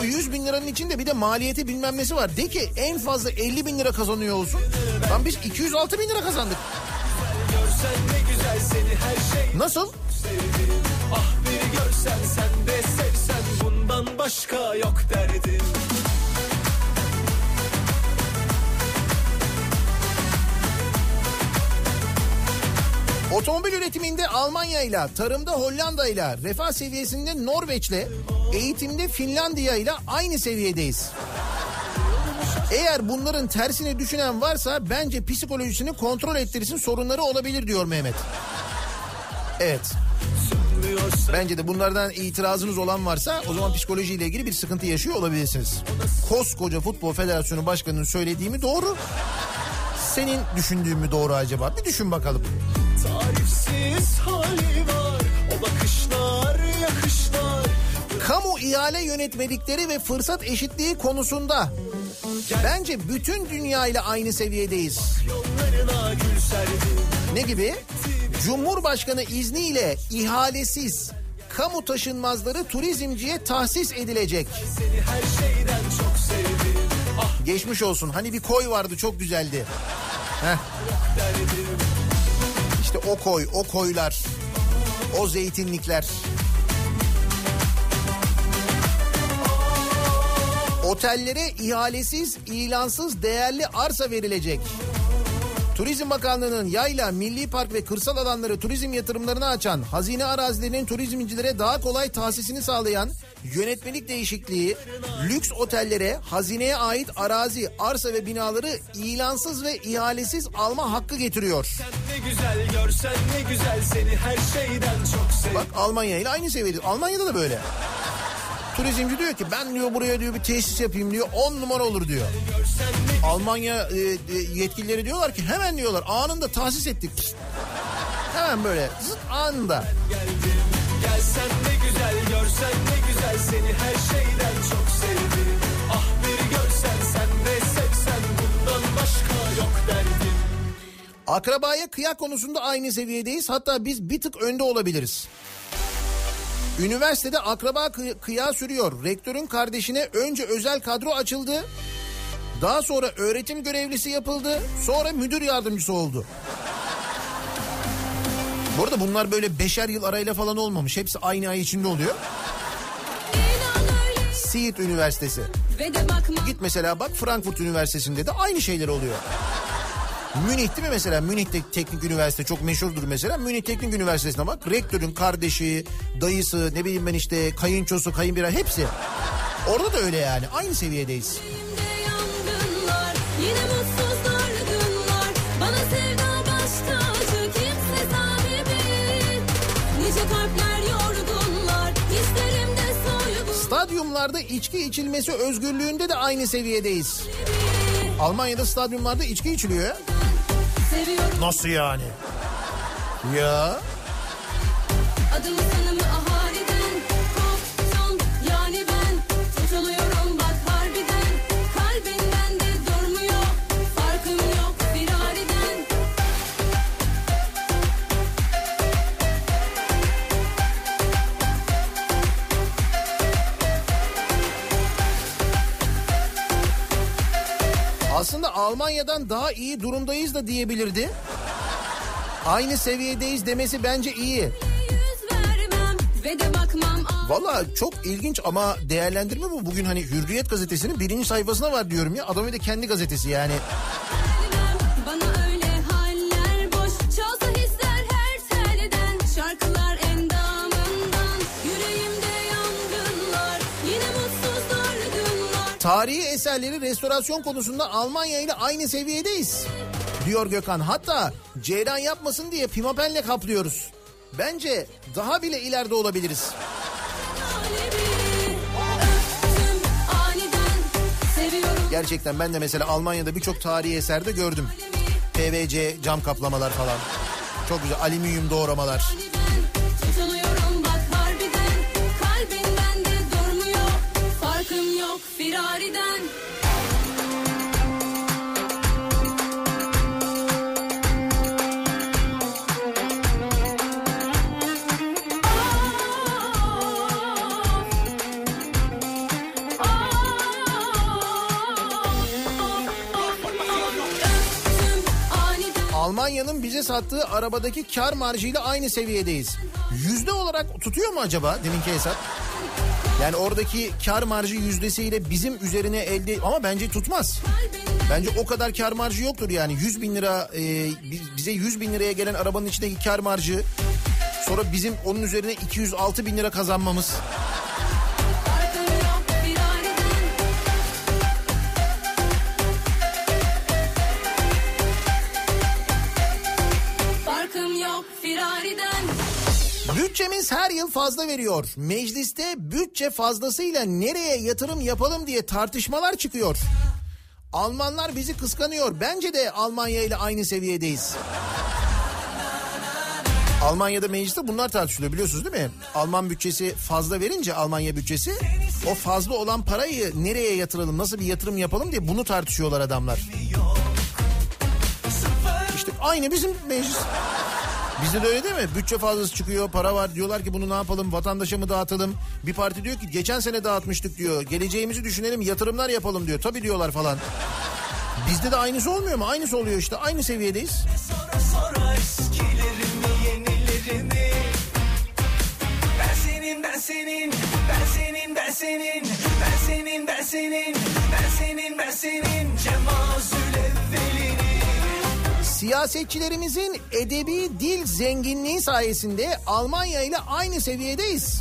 O yüz bin liranın içinde bir de maliyeti bilmem nesi var. De ki en fazla elli bin lira kazanıyor olsun. Lan biz iki yüz altı bin lira kazandık. Nasıl? Ah bir görsen sen de sevsen, bundan başka yok derdim. Otomobil üretiminde Almanya ile, tarımda Hollanda ile, refah seviyesinde Norveç ile, eğitimde Finlandiya ile aynı seviyedeyiz. Eğer bunların tersini düşünen varsa bence psikolojisini kontrol ettirsin, sorunları olabilir diyor Mehmet. Evet. Bence de bunlardan itirazınız olan varsa o zaman psikolojiyle ilgili bir sıkıntı yaşıyor olabilirsiniz. Koskoca Futbol Federasyonu Başkanı'nın söylediği mi doğru? Senin düşündüğün mü doğru acaba? Bir düşün bakalım. Tarifsiz hali var, o bakışlar, yakışlar. Kamu ihale yönetmelikleri ve fırsat eşitliği konusunda bence bütün dünya ile aynı seviyedeyiz. Ne gibi? Cumhurbaşkanı izniyle ihalesiz kamu taşınmazları turizmciye tahsis edilecek. Ah. Geçmiş olsun. Hani bir koy vardı, çok güzeldi. Heh. İşte o koy, o koylar, o zeytinlikler. Otellere ihalesiz, ilansız değerli arsa verilecek. Turizm Bakanlığı'nın yayla, milli park ve kırsal alanları turizm yatırımlarına açan, hazine arazilerinin turizmcilere daha kolay tahsisini sağlayan yönetmelik değişikliği, lüks otellere hazineye ait arazi, arsa ve binaları ilansız ve ihalesiz alma hakkı getiriyor. Sen ne güzel görsen ne güzel seni, her şeyden çok sev. Bak Almanya ile aynı seviyede. Almanya'da da böyle. Turizmci diyor ki ben diyor buraya diyor bir tesis yapayım diyor, on numara olur diyor. Almanya e, e, yetkilileri diyorlar ki hemen diyorlar anında tahsis ettik. Pişt. Hemen böyle zıt anında. Gelsen ne güzel görsen ne güzel seni, her şeyden çok sevdim. Ah bir görsen sen de sevsen, bundan başka yok derdim. Akrabaya kıyak konusunda aynı seviyedeyiz, hatta biz bir tık önde olabiliriz. Üniversitede akraba kı- kıyağı sürüyor. Rektörün kardeşine önce özel kadro açıldı. Daha sonra öğretim görevlisi yapıldı. Sonra müdür yardımcısı oldu. Bu arada bunlar böyle beşer yıl arayla falan olmamış. Hepsi aynı ay içinde oluyor. Siirt Üniversitesi. Git mesela bak Frankfurt Üniversitesi'nde de aynı şeyler oluyor. Münih değil mi mesela? Münih Teknik Üniversitesi çok meşhurdur mesela. Münih Teknik Üniversitesi'ne bak. Rektörün kardeşi, dayısı, ne bileyim ben işte kayınçosu, kayınbirader hepsi. Orada da öyle yani. Aynı seviyedeyiz. Stadyumlarda içki içilmesi özgürlüğünde de aynı seviyedeyiz. Almanya'da stadyumlarda içki içiliyor ya. Nasıl yani? Ya. Adımı tanımı ahaliden, koptum yani ben, tutuluyorum bak harbiden, kalbinden de durmuyor, farkım yok bir haliden. Aslında Almanya'dan daha iyi durumdayız da diyebilirdi. Aynı seviyedeyiz demesi bence iyi. Valla çok ilginç ama değerlendirme bu. Bugün hani Hürriyet gazetesinin birinci sayfasına var diyorum ya. Adamın da kendi gazetesi yani. Tarihi eserleri restorasyon konusunda Almanya ile aynı seviyedeyiz diyor Gökhan. Hatta ceyran yapmasın diye pimapenle kaplıyoruz. Bence daha bile ileride olabiliriz. Gerçekten ben de mesela Almanya'da birçok tarihi eserde gördüm. P V C cam kaplamalar falan. Çok güzel alüminyum doğramalar. Firariden Almanya'nın bize sattığı arabadaki kar marjıyla aynı seviyedeyiz. Yüzde olarak tutuyor mu acaba deminki hesap? Yani oradaki kar marjı yüzdesiyle bizim üzerine elde... Ama bence tutmaz. Bence o kadar kar marjı yoktur yani. yüz bin lira e, bize yüz bin liraya gelen arabanın içindeki kar marjı... Sonra bizim onun üzerine iki yüz altı bin lira kazanmamız... Bütçemiz her yıl fazla veriyor. Mecliste bütçe fazlasıyla nereye yatırım yapalım diye tartışmalar çıkıyor. Almanlar bizi kıskanıyor. Bence de Almanya ile aynı seviyedeyiz. Almanya'da mecliste bunlar tartışılıyor, biliyorsunuz değil mi? Alman bütçesi fazla verince, Almanya bütçesi, o fazla olan parayı nereye yatıralım, nasıl bir yatırım yapalım diye bunu tartışıyorlar adamlar. İşte aynı bizim meclis. Bizde de öyle değil mi? Bütçe fazlası çıkıyor, para var. Diyorlar ki bunu ne yapalım, vatandaşa mı dağıtalım? Bir parti diyor ki geçen sene dağıtmıştık diyor. Geleceğimizi düşünelim, yatırımlar yapalım diyor. Tabii diyorlar falan. Bizde de aynısı olmuyor mu? Aynısı oluyor işte. Aynı seviyedeyiz. Sonra sonra eskilerimi, yenilerini. Ben senin, ben senin, ben senin, ben senin, ben senin, ben senin, ben senin, ben senin, cemazül evvelini. Siyasetçilerimizin edebi dil zenginliği sayesinde Almanya ile aynı seviyedeyiz.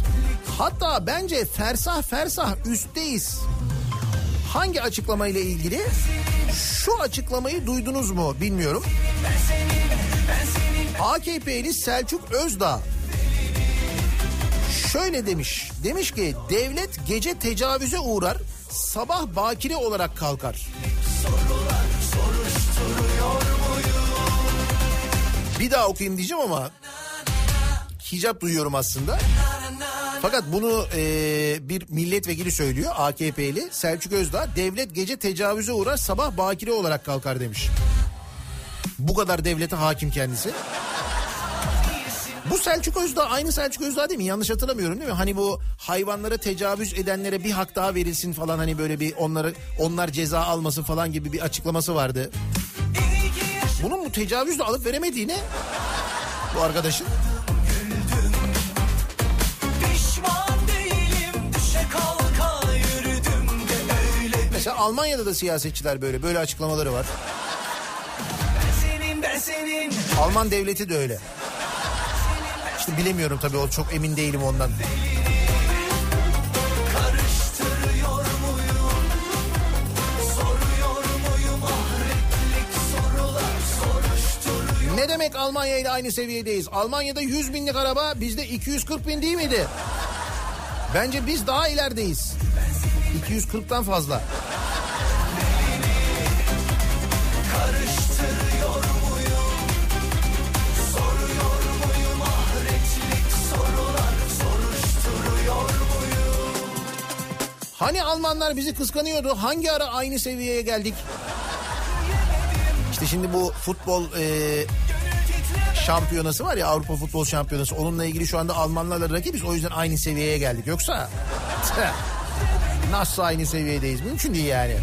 Hatta bence fersah fersah üstteyiz. Hangi açıklamayla ilgili? Şu açıklamayı duydunuz mu bilmiyorum. A K P'li Selçuk Özdağ şöyle demiş. Demiş ki devlet gece tecavüze uğrar, sabah bakire olarak kalkar. Bir daha okuyayım diyeceğim ama hicap duyuyorum aslında. Fakat bunu e, bir milletvekili söylüyor, A K P'li Selçuk Özdağ. Devlet gece tecavüze uğrar, sabah bakire olarak kalkar demiş. Bu kadar devlete hakim kendisi. Bu Selçuk Özdağ aynı Selçuk Özdağ değil mi? Yanlış hatırlamıyorum değil mi? Hani bu hayvanlara tecavüz edenlere bir hak daha verilsin falan, hani böyle bir onları onlar ceza almasın falan gibi bir açıklaması vardı. Bunun mu tecavüzle alıp veremediğini bu arkadaşın? Mesela Almanya'da da siyasetçiler böyle böyle açıklamaları var. Ben senin, ben senin. Alman devleti de öyle. İşte bilemiyorum tabii, o çok emin değilim ondan. Ne demek Almanya ile aynı seviyedeyiz? Almanya'da yüz binlik araba, bizde iki yüz kırk bin değil miydi? Bence biz daha ilerideyiz. iki yüz kırktan fazla. Hani Almanlar bizi kıskanıyordu? Hangi ara aynı seviyeye geldik? İşte şimdi bu futbol e, şampiyonası var ya, Avrupa Futbol Şampiyonası. Onunla ilgili şu anda Almanlarla rakibiz. O yüzden aynı seviyeye geldik. Yoksa nasıl aynı seviyedeyiz? Mümkün değil yani.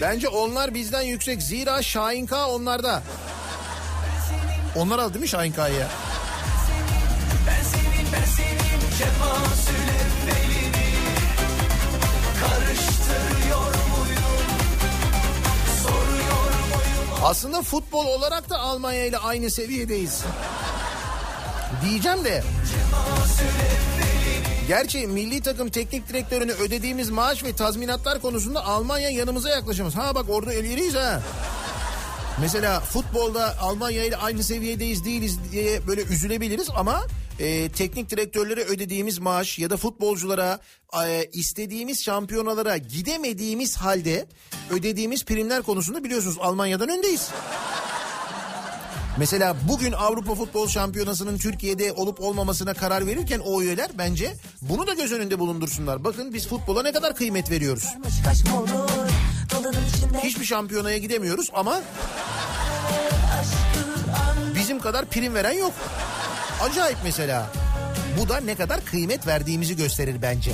Bence onlar bizden yüksek. Zira Şahin K onlarda. Onlar aldı değil mi Şahin K'yı ya? Aslında futbol olarak da Almanya ile aynı seviyedeyiz. Diyeceğim de. Gerçi milli takım teknik direktörünü ödediğimiz maaş ve tazminatlar konusunda Almanya yanımıza yaklaşamaz. Ha bak, orada eliriyiz ha. Mesela futbolda Almanya ile aynı seviyedeyiz değiliz diye böyle üzülebiliriz ama e, teknik direktörlere ödediğimiz maaş ya da futbolculara e, istediğimiz şampiyonalara gidemediğimiz halde ödediğimiz primler konusunda biliyorsunuz Almanya'dan öndeyiz. Mesela bugün Avrupa Futbol Şampiyonası'nın Türkiye'de olup olmamasına karar verirken o üyeler bence bunu da göz önünde bulundursunlar. Bakın biz futbola ne kadar kıymet veriyoruz. Hiçbir şampiyonaya gidemiyoruz ama bizim kadar prim veren yok. Acayip mesela. Bu da ne kadar kıymet verdiğimizi gösterir bence.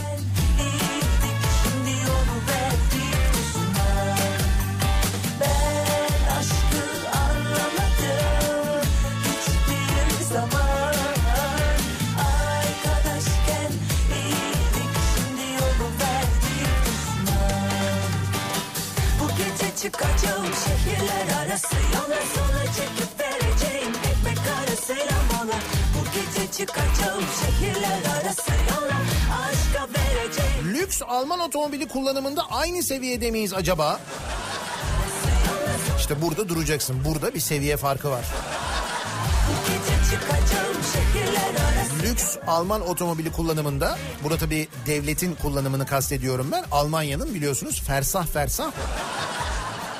çıkacağım şehirler arası yola, sola çekip vereceğim ekmek arasıyla mola. Bu gece çıkacağım şehirler arası yola, aşka vereceğim. Lüks Alman otomobili kullanımında aynı seviyede miyiz acaba? İşte burada duracaksın. Burada bir seviye farkı var. Lüks Alman otomobili kullanımında, burada tabii devletin kullanımını kastediyorum ben. Almanya'nın biliyorsunuz fersah fersah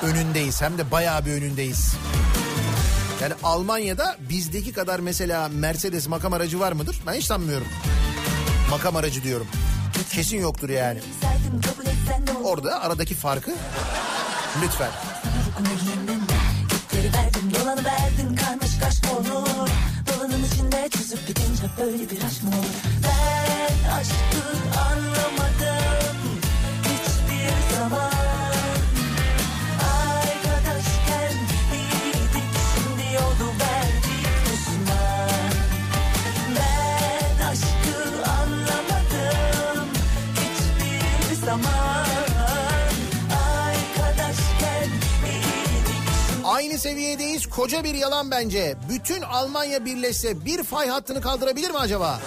önündeyiz, hem de bayağı bir önündeyiz. Yani Almanya'da bizdeki kadar mesela Mercedes makam aracı var mıdır? Ben hiç sanmıyorum. Makam aracı diyorum. Kesin yoktur yani. Orada aradaki farkı lütfen. Verdim, dolanı verdim, karmış kaşk olur. Dolanın içinde çözüp gidince böyle bir aşk mı olur? Ben aşkı anlamadım hiçbir zaman. Arkadaşken iyiydik, şimdi yolu verdik düşman. Ben aşkı anlamadım hiçbir zaman. Aynı seviyedeyiz. Koca bir yalan bence. Bütün Almanya birleşse bir fay hattını kaldırabilir mi acaba?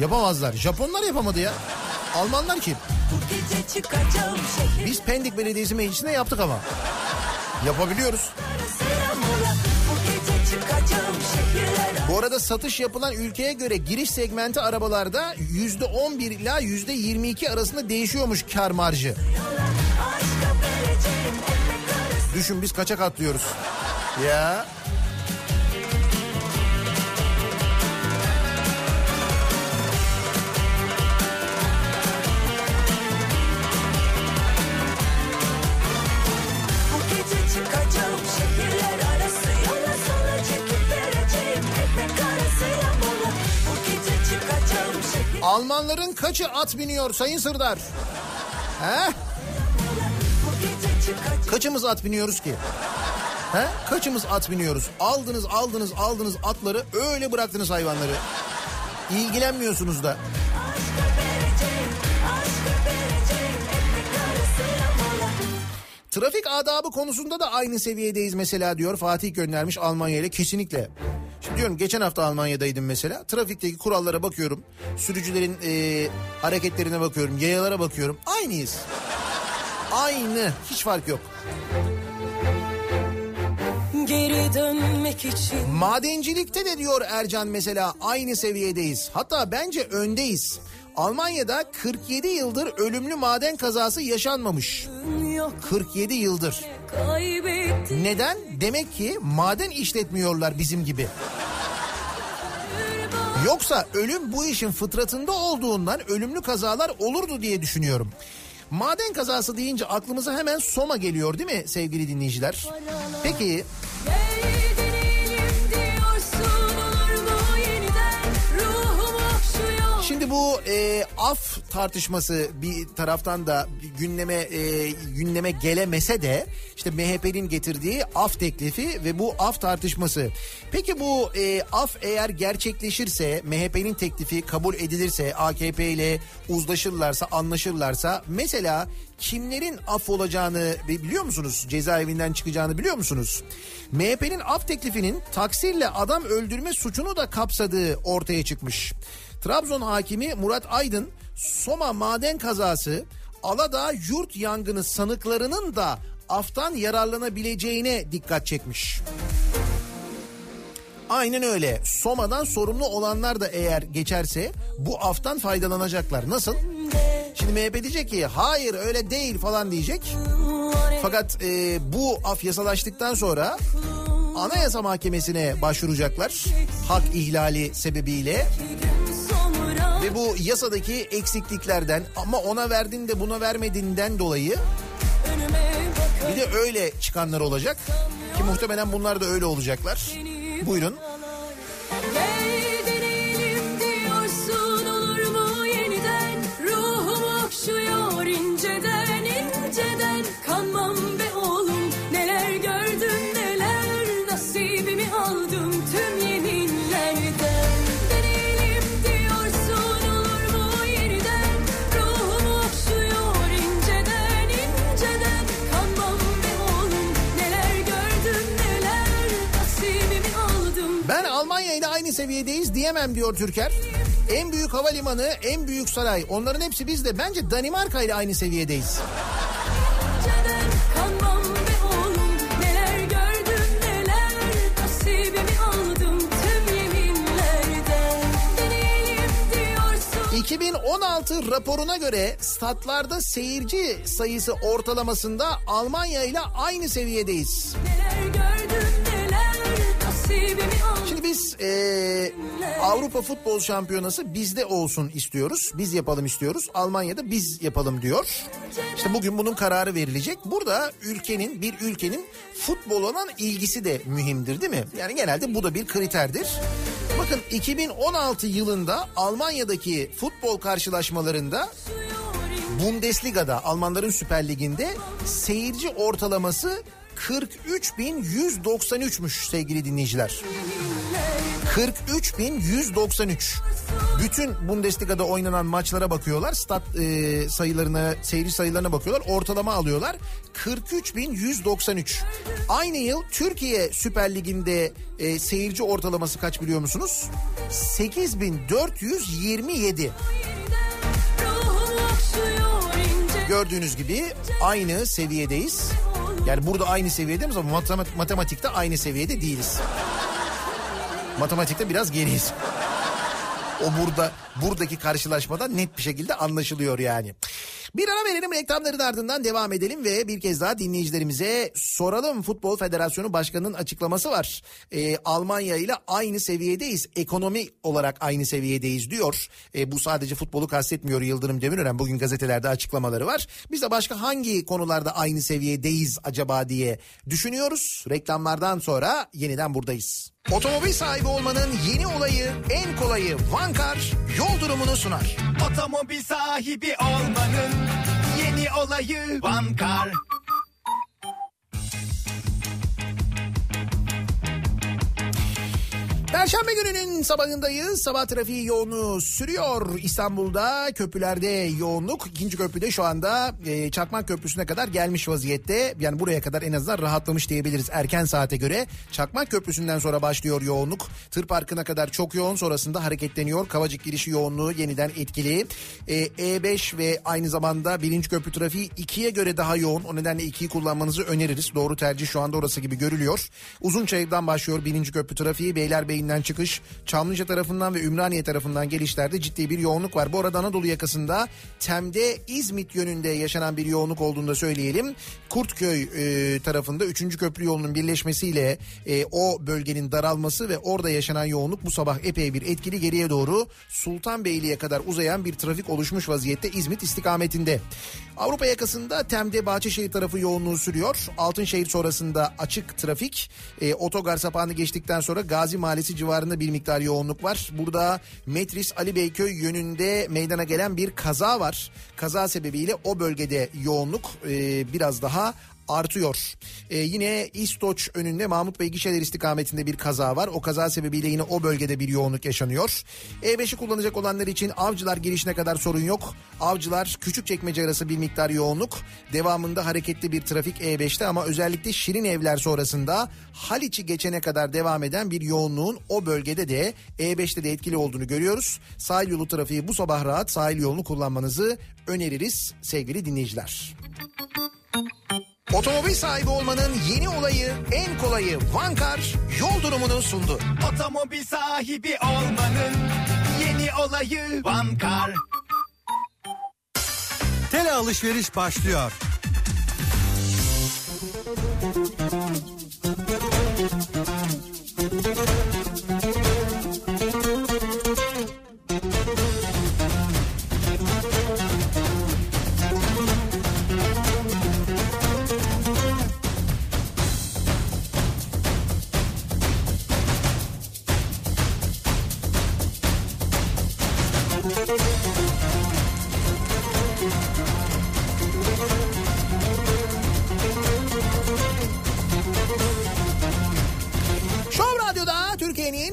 Yapamazlar. Japonlar yapamadı ya. Almanlar kim? Biz Pendik Belediyesi Meclisi'nde yaptık ama. Yapabiliyoruz. Bu arada satış yapılan ülkeye göre giriş segmenti arabalarda yüzde on bir ila yüzde yirmi iki arasında değişiyormuş kar marjı. Düşün, biz kaça katlıyoruz ya. Bu gece çıkacağım şehirler arası yola, sana çekip vereceğim ekmek arasıyla mola. Bu gece çıkacağım şehirler. Almanların kaçı at biniyor Sayın Sırdar? He? Kaçımız at biniyoruz ki? He? Kaçımız at biniyoruz? Aldınız, aldınız, aldınız atları, öyle bıraktınız hayvanları. İlgilenmiyorsunuz da. Trafik adabı konusunda da aynı seviyedeyiz mesela diyor. Fatih göndermiş Almanya ile, kesinlikle. Şimdi diyorum, geçen hafta Almanya'daydım mesela. Trafikteki kurallara bakıyorum. Sürücülerin ee, hareketlerine bakıyorum. Yayalara bakıyorum. Aynıyız. Aynı, hiç fark yok. Geri dönmek için. Madencilikte de diyor Ercan mesela aynı seviyedeyiz. Hatta bence öndeyiz. Almanya'da kırk yedi yıldır ölümlü maden kazası yaşanmamış. Yok. kırk yedi yıldır. Kaybettim. Neden? Demek ki maden işletmiyorlar bizim gibi. Yoksa ölüm bu işin fıtratında olduğundan ölümlü kazalar olurdu diye düşünüyorum. Maden kazası deyince aklımıza hemen Soma geliyor değil mi sevgili dinleyiciler? Peki. Şimdi bu e, af tartışması bir taraftan da gündeme e, gündeme gelemese de işte M H P'nin getirdiği af teklifi ve bu af tartışması. Peki bu e, af eğer gerçekleşirse, M H P'nin teklifi kabul edilirse, A K P ile uzlaşırlarsa, anlaşırlarsa mesela kimlerin af olacağını biliyor musunuz? Cezaevinden çıkacağını biliyor musunuz? M H P'nin af teklifinin taksirle adam öldürme suçunu da kapsadığı ortaya çıkmış. Trabzon hakimi Murat Aydın, Soma maden kazası, Aladağ yurt yangını sanıklarının da aftan yararlanabileceğine dikkat çekmiş. Aynen öyle. Soma'dan sorumlu olanlar da eğer geçerse bu aftan faydalanacaklar. Nasıl? Şimdi M H P diyecek ki hayır öyle değil falan diyecek. Fakat e, bu af yasalaştıktan sonra Anayasa Mahkemesi'ne başvuracaklar hak ihlali sebebiyle. Ve bu yasadaki eksikliklerden, ama ona verdin de buna vermediğinden dolayı bir de öyle çıkanlar olacak ki muhtemelen bunlar da öyle olacaklar. Buyurun. seviyedeyiz diyemem diyor Türker. En büyük havalimanı, en büyük saray, onların hepsi bizde. Bence Danimarka ile aynı seviyedeyiz. iki bin on altı raporuna göre statlarda seyirci sayısı ortalamasında Almanya ile aynı seviyedeyiz. Şimdi biz e, Avrupa Futbol Şampiyonası bizde olsun istiyoruz. Biz yapalım istiyoruz. Almanya'da biz yapalım diyor. İşte bugün bunun kararı verilecek. Burada ülkenin, bir ülkenin futbol olan ilgisi de mühimdir, değil mi? Yani genelde bu da bir kriterdir. Bakın iki bin on altı yılında Almanya'daki futbol karşılaşmalarında Bundesliga'da, Almanların Süper Ligi'nde seyirci ortalaması kırk üç bin yüz doksan üçmüş sevgili dinleyiciler. kırk üç bin yüz doksan üç. Bütün Bundesliga'da oynanan maçlara bakıyorlar. Stat e, sayılarına, seyirci sayılarına bakıyorlar. Ortalama alıyorlar. kırk üç bin yüz doksan üç. Aynı yıl Türkiye Süper Ligi'nde e, seyirci ortalaması kaç biliyor musunuz? sekiz bin dört yüz yirmi yedi. Gördüğünüz gibi aynı seviyedeyiz. Yani burada aynı seviyedeyiz ama matematikte aynı seviyede değiliz. Matematikte biraz geriyiz. O burada, buradaki karşılaşmada net bir şekilde anlaşılıyor yani. Bir ara verelim, reklamların ardından devam edelim ve bir kez daha dinleyicilerimize soralım. Futbol Federasyonu Başkanı'nın açıklaması var. Ee, Almanya ile aynı seviyedeyiz. Ekonomi olarak aynı seviyedeyiz diyor. Ee, bu sadece futbolu kastetmiyor Yıldırım Demirören. Bugün gazetelerde açıklamaları var. Biz de başka hangi konularda aynı seviyedeyiz acaba diye düşünüyoruz. Reklamlardan sonra yeniden buradayız. Otomobil sahibi olmanın yeni olayı, en kolayı Vankar yol durumunu sunar. Otomobil sahibi olmanın yeni olayı Vankar. Perşembe gününün sabahındayız. Sabah trafiği yoğunluğu sürüyor. İstanbul'da köprülerde yoğunluk. İkinci köprüde şu anda e, Çakmak Köprüsü'ne kadar gelmiş vaziyette. Yani buraya kadar en azından rahatlamış diyebiliriz erken saate göre. Çakmak Köprüsü'nden sonra başlıyor yoğunluk. Tır Parkı'na kadar çok yoğun, sonrasında hareketleniyor. Kavacık girişi yoğunluğu yeniden etkili. E, E beş ve aynı zamanda birinci köprü trafiği ikiye göre daha yoğun. O nedenle ikiyi kullanmanızı öneririz. Doğru tercih şu anda orası gibi görülüyor. Uzunçayır'dan başlıyor birinci köprü trafiği. Beylerbeyi çıkış, Çamlıca tarafından ve Ümraniye tarafından gelişlerde ciddi bir yoğunluk var. Bu arada Anadolu yakasında Tem'de İzmit yönünde yaşanan bir yoğunluk olduğunu da söyleyelim. Kurtköy e, tarafında üçüncü köprü yolunun birleşmesiyle e, o bölgenin daralması ve orada yaşanan yoğunluk bu sabah epey bir etkili. Geriye doğru Sultanbeyli'ye kadar uzayan bir trafik oluşmuş vaziyette İzmit istikametinde. Avrupa yakasında Tem'de Bahçeşehir tarafı yoğunluğu sürüyor. Altınşehir sonrasında açık trafik. E, otogar sapağını geçtikten sonra Gazi Mahallesi civarında bir miktar yoğunluk var. Burada Metris Ali Beyköy yönünde meydana gelen bir kaza var. Kaza sebebiyle o bölgede yoğunluk e, biraz daha artıyor. Ee, yine İstoç önünde Mahmut Bey Gişeler istikametinde bir kaza var. O kaza sebebiyle yine o bölgede bir yoğunluk yaşanıyor. E beşi kullanacak olanlar için Avcılar girişine kadar sorun yok. Avcılar Küçükçekmece arası bir miktar yoğunluk. Devamında hareketli bir trafik E beşte ama özellikle Şirinevler sonrasında Haliç'i geçene kadar devam eden bir yoğunluğun o bölgede de E beşte de etkili olduğunu görüyoruz. Sahil yolu trafiği bu sabah rahat, sahil yolunu kullanmanızı öneririz sevgili dinleyiciler. Otomobil sahibi olmanın yeni olayı, en kolayı Vankar yol durumunu sundu. Otomobil sahibi olmanın yeni olayı Vankar. Tele alışveriş başlıyor.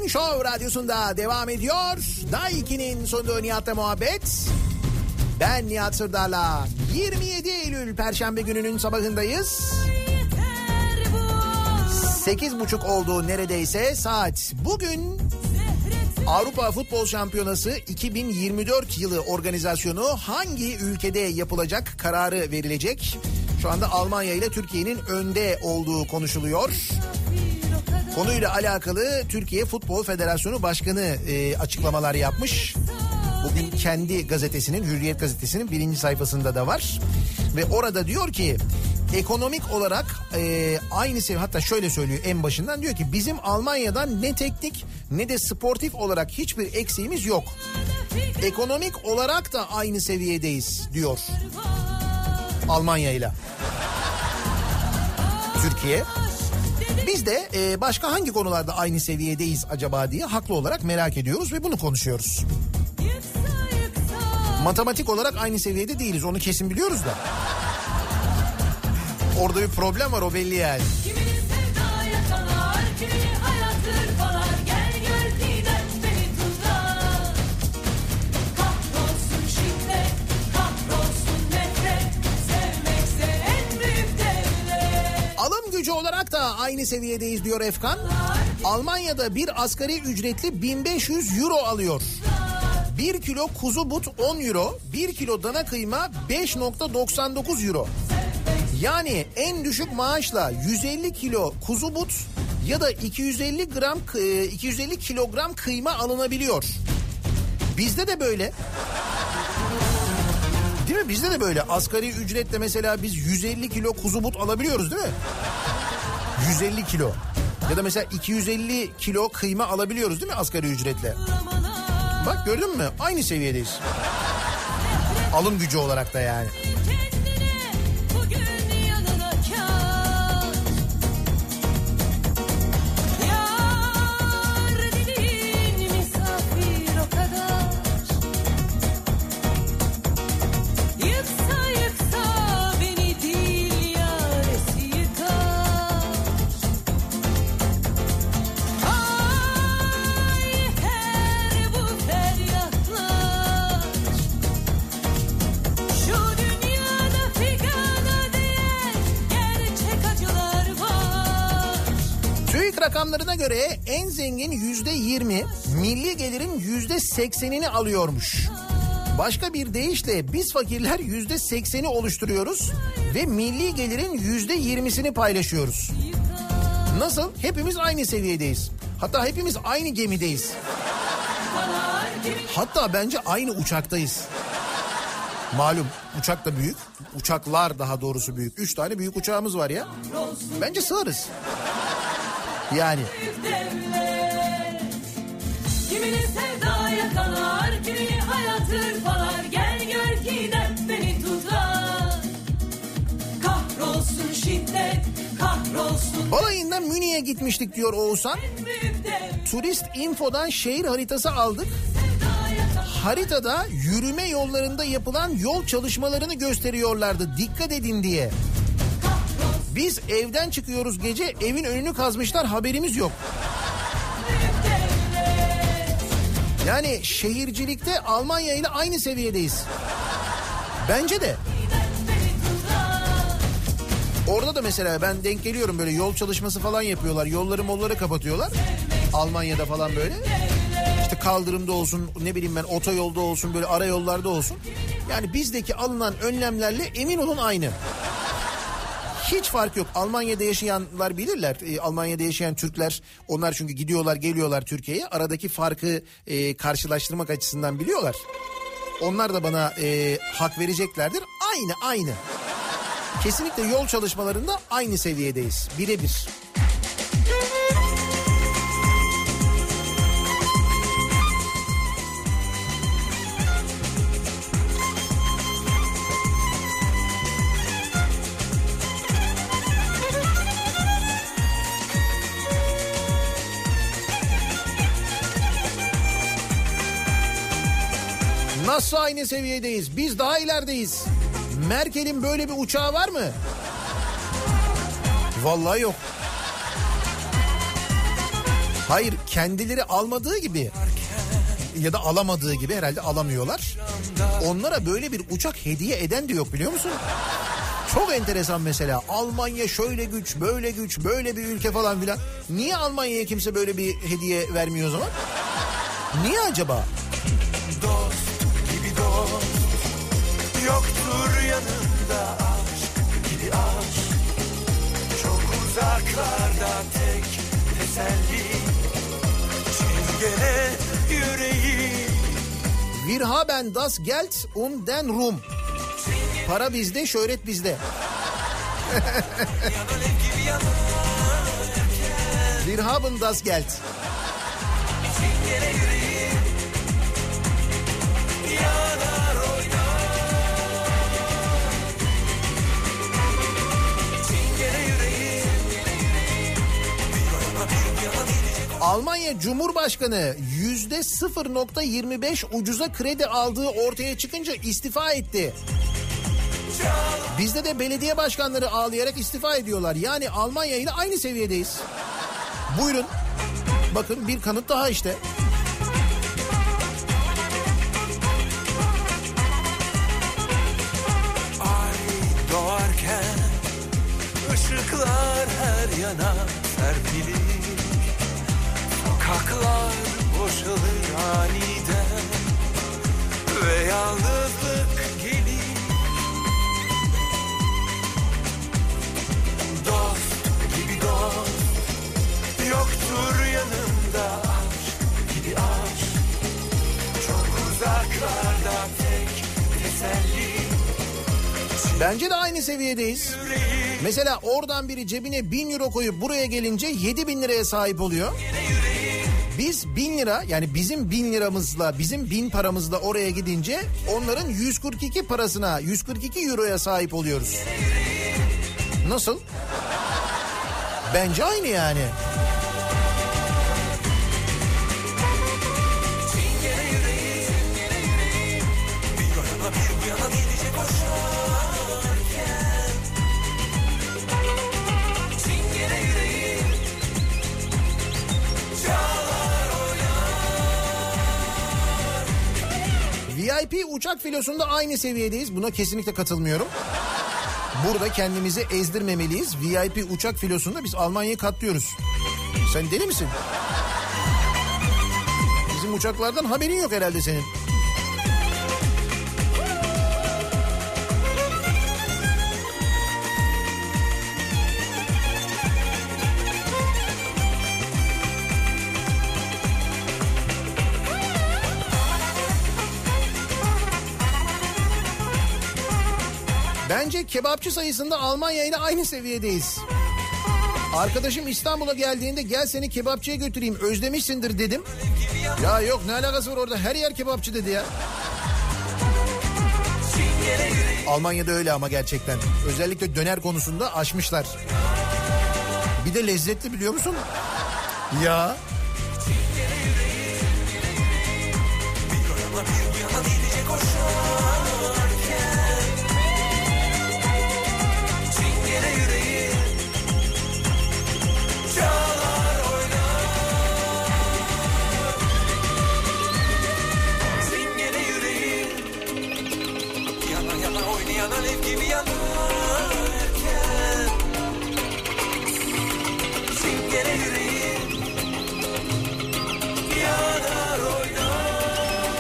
Şov Radyosu'nda devam ediyor. Daiki'nin sonunda Nihat'la muhabbet. Ben Nihat Sırdar'la yirmi yedi Eylül Perşembe gününün sabahındayız. sekiz buçuk oldu neredeyse saat. Bugün Avrupa Futbol Şampiyonası iki bin yirmi dört yılı organizasyonu hangi ülkede yapılacak kararı verilecek? Şu anda Almanya ile Türkiye'nin önde olduğu konuşuluyor. Konuyla alakalı Türkiye Futbol Federasyonu Başkanı e, açıklamalar yapmış. Bugün kendi gazetesinin, Hürriyet gazetesinin birinci sayfasında da var. Ve orada diyor ki ekonomik olarak e, aynı sev- hatta şöyle söylüyor en başından, diyor ki bizim Almanya'dan ne teknik ne de sportif olarak hiçbir eksiğimiz yok. Ekonomik olarak da aynı seviyedeyiz diyor Almanya'yla Türkiye. Biz de e, başka hangi konularda aynı seviyedeyiz acaba diye haklı olarak merak ediyoruz ve bunu konuşuyoruz. Matematik olarak aynı seviyede değiliz, onu kesin biliyoruz da. Orada bir problem var, o belli yani. Alım gücü olarak da aynı seviyedeyiz diyor Efkan. Almanya'da bir asgari ücretli bin beş yüz euro alıyor. bir kilo kuzu but on euro, bir kilo dana kıyma beş virgül doksan dokuz euro. Yani en düşük maaşla yüz elli kilo kuzu but ya da iki yüz elli gram iki yüz elli kilogram kıyma alınabiliyor. Bizde de böyle. Değil mi? Bizde de böyle. Asgari ücretle mesela biz yüz elli kilo kuzu but alabiliyoruz, değil mi? yüz elli kilo. Ya da mesela iki yüz elli kilo kıyma alabiliyoruz, değil mi? Asgari ücretle. Bak gördün mü? Aynı seviyedeyiz. Alım gücü olarak da yani. Rakamlarına göre en zengin yüzde yirmi, milli gelirin yüzde seksenini alıyormuş. Başka bir deyişle biz fakirler yüzde sekseni oluşturuyoruz ve milli gelirin yüzde yirmisini paylaşıyoruz. Nasıl? Hepimiz aynı seviyedeyiz. Hatta hepimiz aynı gemideyiz. Hatta bence aynı uçaktayız. Malum uçak da büyük. Uçaklar daha doğrusu büyük. Üç tane büyük uçağımız var ya. Bence sığarız. Yani. Kimini sevda yakalar, kimini hayat hırpalar, gel gör ki dert beni tutar. Kahrolsun şiddet, kahrolsun. Balayında Münih'e gitmiştik diyor Oğuzhan. Turist Info'dan şehir haritası aldık. Haritada yürüme yollarında yapılan yol çalışmalarını gösteriyorlardı. Dikkat edin diye. Biz evden çıkıyoruz gece, evin önünü kazmışlar, haberimiz yok. Yani şehircilikte Almanya ile aynı seviyedeyiz. Bence de. Orada da mesela ben denk geliyorum, böyle yol çalışması falan yapıyorlar. Yolları molları kapatıyorlar. Almanya'da falan böyle. İşte kaldırımda olsun, ne bileyim ben otoyolda olsun, böyle ara yollarda olsun. Yani bizdeki alınan önlemlerle emin olun aynı. Hiç fark yok. Almanya'da yaşayanlar bilirler. E, Almanya'da yaşayan Türkler, onlar çünkü gidiyorlar geliyorlar Türkiye'ye. Aradaki farkı e, karşılaştırmak açısından biliyorlar. Onlar da bana e, hak vereceklerdir. Aynı aynı. Kesinlikle yol çalışmalarında aynı seviyedeyiz. Birebir. Nasıl aynı seviyedeyiz? Biz daha ilerideyiz. Merkel'in böyle bir uçağı var mı? Vallahi yok. Hayır, kendileri almadığı gibi ya da alamadığı gibi, herhalde alamıyorlar. Onlara böyle bir uçak hediye eden de yok, biliyor musun? Çok enteresan mesela. Almanya şöyle güç, böyle güç, böyle bir ülke falan filan. Niye Almanya'ya kimse böyle bir hediye vermiyor o zaman? Niye acaba? Dost gibi dost yoktur yanımda, aşk gibi aşk çok uzaklarda, tek teselli çizgene yüreği. Wir haben das Geld und den Ruhm. Para bizde, şöhret bizde. Wir haben das Geld. Almanya Cumhurbaşkanı yüzde sıfır virgül yirmi beş ucuza kredi aldığı ortaya çıkınca istifa etti. Bizde de belediye başkanları ağlayarak istifa ediyorlar. Yani Almanya ile aynı seviyedeyiz. Buyurun. Bakın bir kanıt daha işte. Ay doğarken ışıklar her yana serpilir. Sokaklar boşalır aniden ve yalnızlık gelir. Dost gibi dost yoktur yanımda, aşk gibi aşk çok uzaklarda, tek teselli. Bence de aynı seviyedeyiz. Yüreği. Mesela oradan biri cebine bin euro koyup buraya gelince yedi bin liraya sahip oluyor. Biz bin lira, yani bizim bin liramızla, bizim bin paramızla oraya gidince onların yüz kırk iki parasına, yüz kırk iki euroya sahip oluyoruz. Nasıl? Bence aynı yani. V I P uçak filosunda aynı seviyedeyiz. Buna kesinlikle katılmıyorum. Burada kendimizi ezdirmemeliyiz. V I P uçak filosunda biz Almanya'yı katlıyoruz. Sen deli misin? Bizim uçaklardan haberin yok herhalde senin. Bence kebapçı sayısında Almanya ile aynı seviyedeyiz. Arkadaşım İstanbul'a geldiğinde gel seni kebapçıya götüreyim özlemişsindir dedim. Ya yok ne alakası var orada, her yer kebapçı dedi ya. Almanya'da öyle ama gerçekten. Özellikle döner konusunda aşmışlar. Bir de lezzetli biliyor musun? Ya.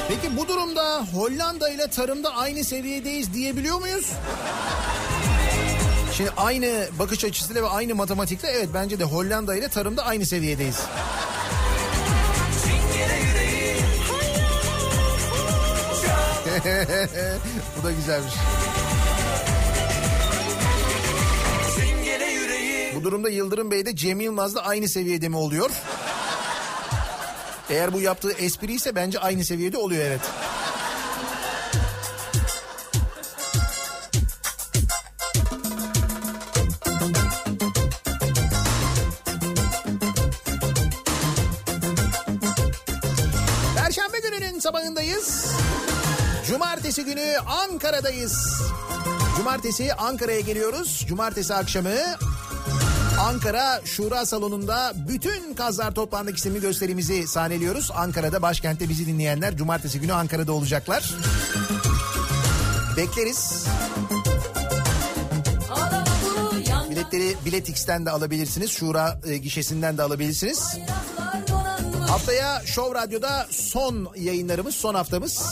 Peki bu durumda Hollanda ile tarımda aynı seviyedeyiz diyebiliyor muyuz? Şimdi aynı bakış açısıyla ve aynı matematikle evet bence de Hollanda ile tarımda aynı seviyedeyiz. Bu da güzelmiş. Bu durumda Yıldırım Bey de Cem Yılmaz'la aynı seviyede mi oluyor? Eğer bu yaptığı espri ise bence aynı seviyede oluyor evet. Perşembe gününün sabahındayız. Cumartesi günü Ankara'dayız. Cumartesi Ankara'ya geliyoruz. Cumartesi akşamı Ankara Şura Salonu'nda bütün Kazlar Toplanmak isimli gösterimizi sahneliyoruz. Ankara'da, başkentte bizi dinleyenler cumartesi günü Ankara'da olacaklar. Bekleriz. Biletleri Biletix'ten de alabilirsiniz. Şura e, gişesinden de alabilirsiniz. Haftaya Şov Radyo'da son yayınlarımız, son haftamız.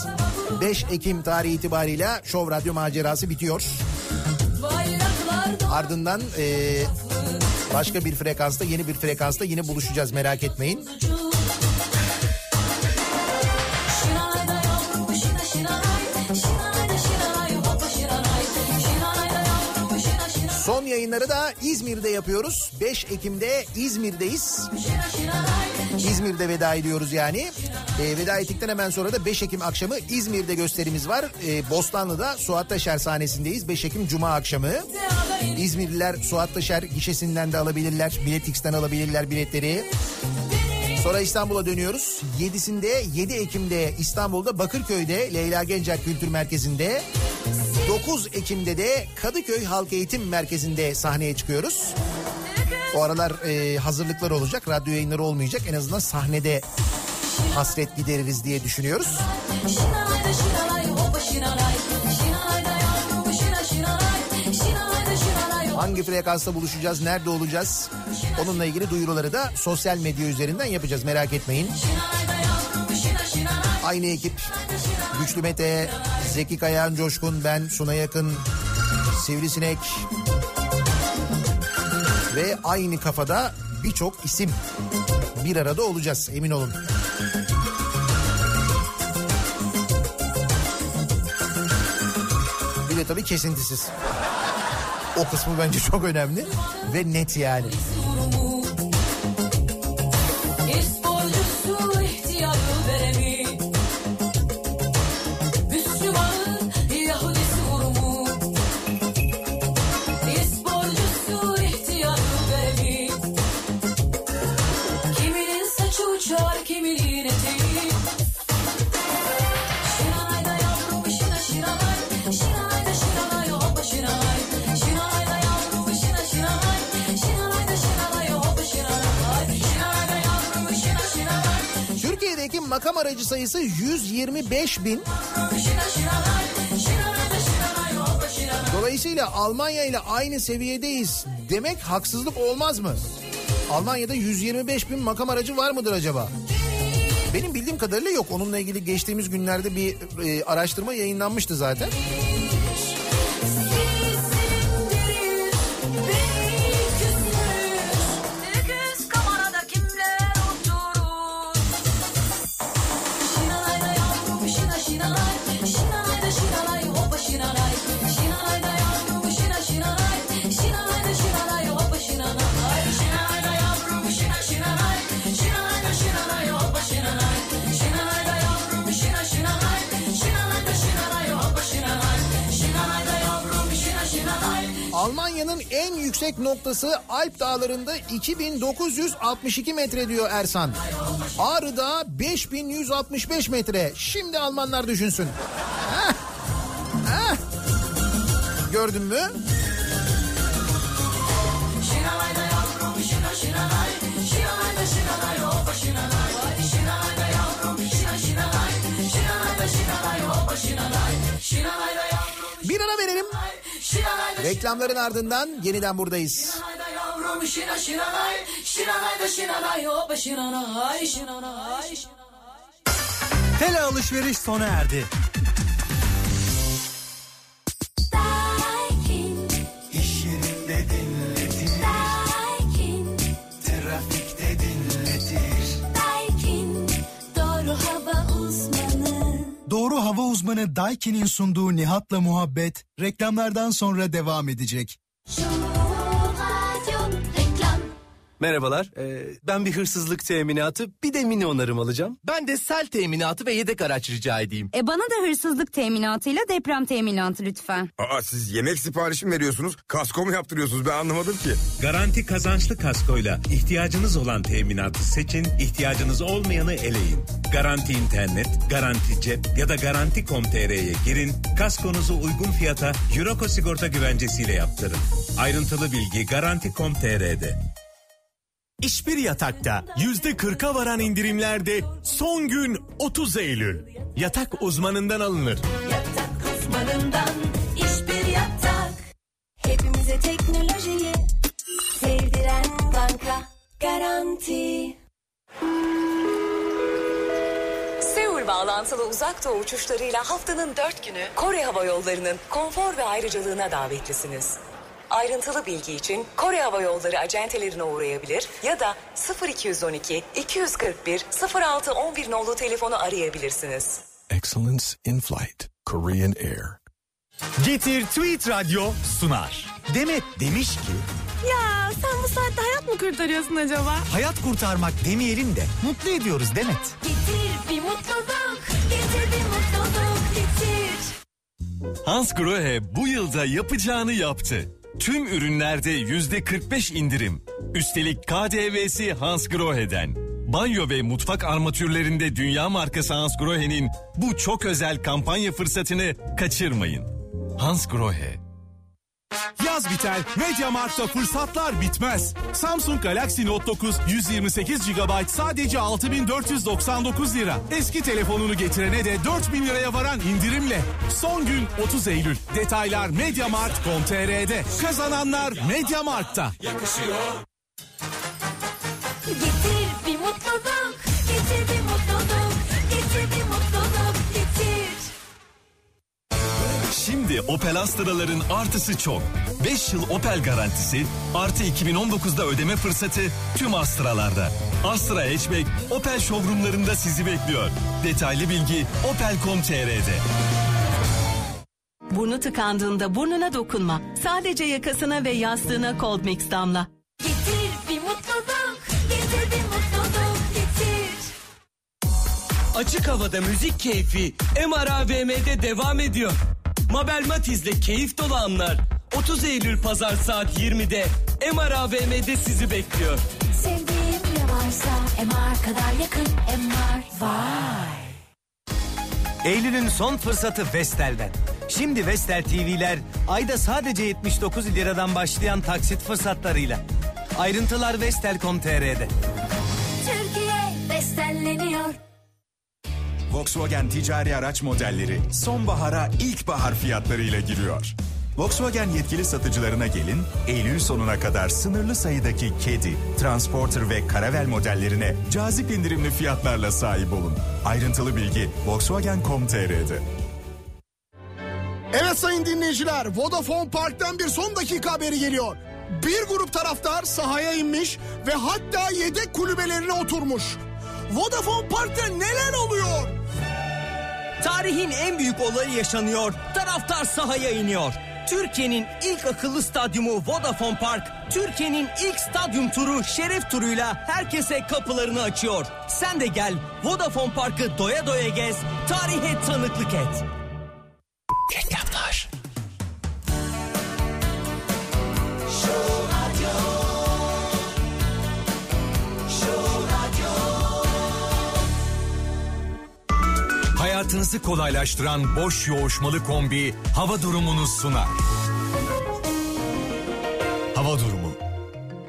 beş Ekim tarihi itibariyle Şov Radyo macerası bitiyor. Ardından e, başka bir frekansta, yeni bir frekansta yine buluşacağız, merak etmeyin. Son yayınları da İzmir'de yapıyoruz. beş Ekim'de İzmir'deyiz. İzmir'de veda ediyoruz yani. E, veda ettikten hemen sonra da beş Ekim akşamı İzmir'de gösterimiz var. E, Bostanlı'da Suat Taşer sahnesindeyiz. beş Ekim Cuma akşamı. İzmirliler Suat Taşer gişesinden de alabilirler. Biletix'ten alabilirler biletleri. Sonra İstanbul'a dönüyoruz. yedisinde yedi Ekim'de İstanbul'da Bakırköy'de Leyla Gencer Kültür Merkezi'nde. dokuz Ekim'de de Kadıköy Halk Eğitim Merkezi'nde sahneye çıkıyoruz. O aralar e, hazırlıklar olacak, radyo yayınları olmayacak. En azından sahnede hasret gideririz diye düşünüyoruz. Hangi frekansla buluşacağız, nerede olacağız? Onunla ilgili duyuruları da sosyal medya üzerinden yapacağız, merak etmeyin. Aynı ekip, Güçlü Mete, Zeki Kayan Coşkun, ben, Suna Yakın, Sivrisinek ve aynı kafada birçok isim bir arada olacağız, emin olun. Bir de tabii kesintisiz. O kısmı bence çok önemli ve net yani. Makam aracı sayısı yüz yirmi beş bin. Dolayısıyla Almanya ile aynı seviyedeyiz demek haksızlık olmaz mı? Almanya'da yüz yirmi beş bin makam aracı var mıdır acaba? Benim bildiğim kadarıyla yok. Onunla ilgili geçtiğimiz günlerde bir e, araştırma yayınlanmıştı zaten. Almanya'nın en yüksek noktası Alp Dağları'nda iki bin dokuz yüz altmış iki metre diyor Ersan. Ağrı'da beş bin yüz altmış beş metre. Şimdi Almanlar düşünsün. Heh. Heh. Gördün mü? Bir ara verelim. Reklamların ardından yeniden buradayız. Tele alışveriş sona erdi. Doğru Hava Uzmanı Daikin'in sunduğu Nihat'la Muhabbet reklamlardan sonra devam edecek. Merhabalar, ee, ben bir hırsızlık teminatı, bir de mini onarım alacağım. Ben de sel teminatı ve yedek araç rica edeyim. E bana da hırsızlık teminatıyla deprem teminatı lütfen. Aa, siz yemek siparişi mi veriyorsunuz, kasko mu yaptırıyorsunuz, ben anlamadım ki. Garanti Kazançlı kaskoyla ihtiyacınız olan teminatı seçin, ihtiyacınız olmayanı eleyin. Garanti internet, Garanti cep ya da Garanti nokta com nokta t r'ye girin, kaskonuzu uygun fiyata Euroko sigorta güvencesiyle yaptırın. Ayrıntılı bilgi Garanti nokta com nokta t r'de. İş bir yatakta yüzde kırka varan indirimlerde son gün otuz Eylül. Yatak uzmanından alınır. Yatak uzmanından iş bir yatak. Hepimize teknolojiyi sevdiren banka Garanti. bağlantılı uzak doğu uçuşlarıyla haftanın dört günü Kore Hava Yolları'nın konfor ve ayrıcalığına davetlisiniz. Ayrıntılı bilgi için Kore Hava Yolları acentelerine uğrayabilir ya da sıfır iki yüz on iki iki yüz kırk bir sıfır altı on bir nolu telefonu arayabilirsiniz. Excellence in Flight, Korean Air. Getir Tweet Radyo sunar. Demet demiş ki... Ya sen bu saatte hayat mı kurtarıyorsun acaba? Hayat kurtarmak demeyelim de mutlu ediyoruz Demet. Getir bir mutluluk, getir bir mutluluk, getir. Hansgrohe bu yılda yapacağını yaptı. Tüm ürünlerde yüzde kırk beş indirim. Üstelik K D V'si Hansgrohe'den. Banyo ve mutfak armatürlerinde dünya markası Hansgrohe'nin bu çok özel kampanya fırsatını kaçırmayın. Hansgrohe. Yaz biter, MediaMarkt'ta fırsatlar bitmez. Samsung Galaxy Note dokuz yüz yirmi sekiz gigabayt sadece altı bin dört yüz doksan dokuz lira. Eski telefonunu getirene de dört bin liraya varan indirimle. Son gün otuz Eylül. Detaylar MediaMarkt nokta com nokta tr'de. Kazananlar MediaMarkt'ta. Yakışıyor. Getir bir mutluluk, getir bir mutluluk, getir bir mutluluk, getir. Şimdi Opel Astra'ların artısı çok. beş yıl Opel garantisi, artı iki bin on dokuzda ödeme fırsatı tüm Astra'larda. Astra Hatchback Opel showroomlarında sizi bekliyor. Detaylı bilgi opel nokta com nokta tr'de. Burnu tıkandığında burnuna dokunma. Sadece yakasına ve yastığına Cold Mix damla. Getir bir mutluluk, getir bir mutluluk, getir. Açık havada müzik keyfi M R A V M'de devam ediyor. Mabel Matiz'le keyif dolu anlar otuz Eylül Pazar saat yirmide M R A V M'de sizi bekliyor. Sevdiğim ne varsa M R kadar yakın, M R var. Eylül'ün son fırsatı Vestel'den. Şimdi Vestel T V'ler ayda sadece yetmiş dokuz liradan başlayan taksit fırsatlarıyla. Ayrıntılar Vestel nokta com nokta tr'de. Türkiye Vestel'leniyor. Volkswagen ticari araç modelleri sonbahara ilkbahar fiyatlarıyla giriyor. Volkswagen yetkili satıcılarına gelin, Eylül sonuna kadar sınırlı sayıdaki Caddy, Transporter ve Caravelle modellerine cazip indirimli fiyatlarla sahip olun. Ayrıntılı bilgi Volkswagen nokta com nokta tr'de. Evet sayın dinleyiciler, Vodafone Park'tan bir son dakika haberi geliyor. Bir grup taraftar sahaya inmiş ve hatta yedek kulübelerine oturmuş. Vodafone Park'ta neler oluyor? Tarihin en büyük olayı yaşanıyor. Taraftar sahaya iniyor. Türkiye'nin ilk akıllı stadyumu Vodafone Park, Türkiye'nin ilk stadyum turu şeref turuyla herkese kapılarını açıyor. Sen de gel, Vodafone Park'ı doya doya gez, tarihe tanıklık et. Reklamlar. Hayatınızı kolaylaştıran boş yoğuşmalı kombi hava durumunu sunar. Hava durumu.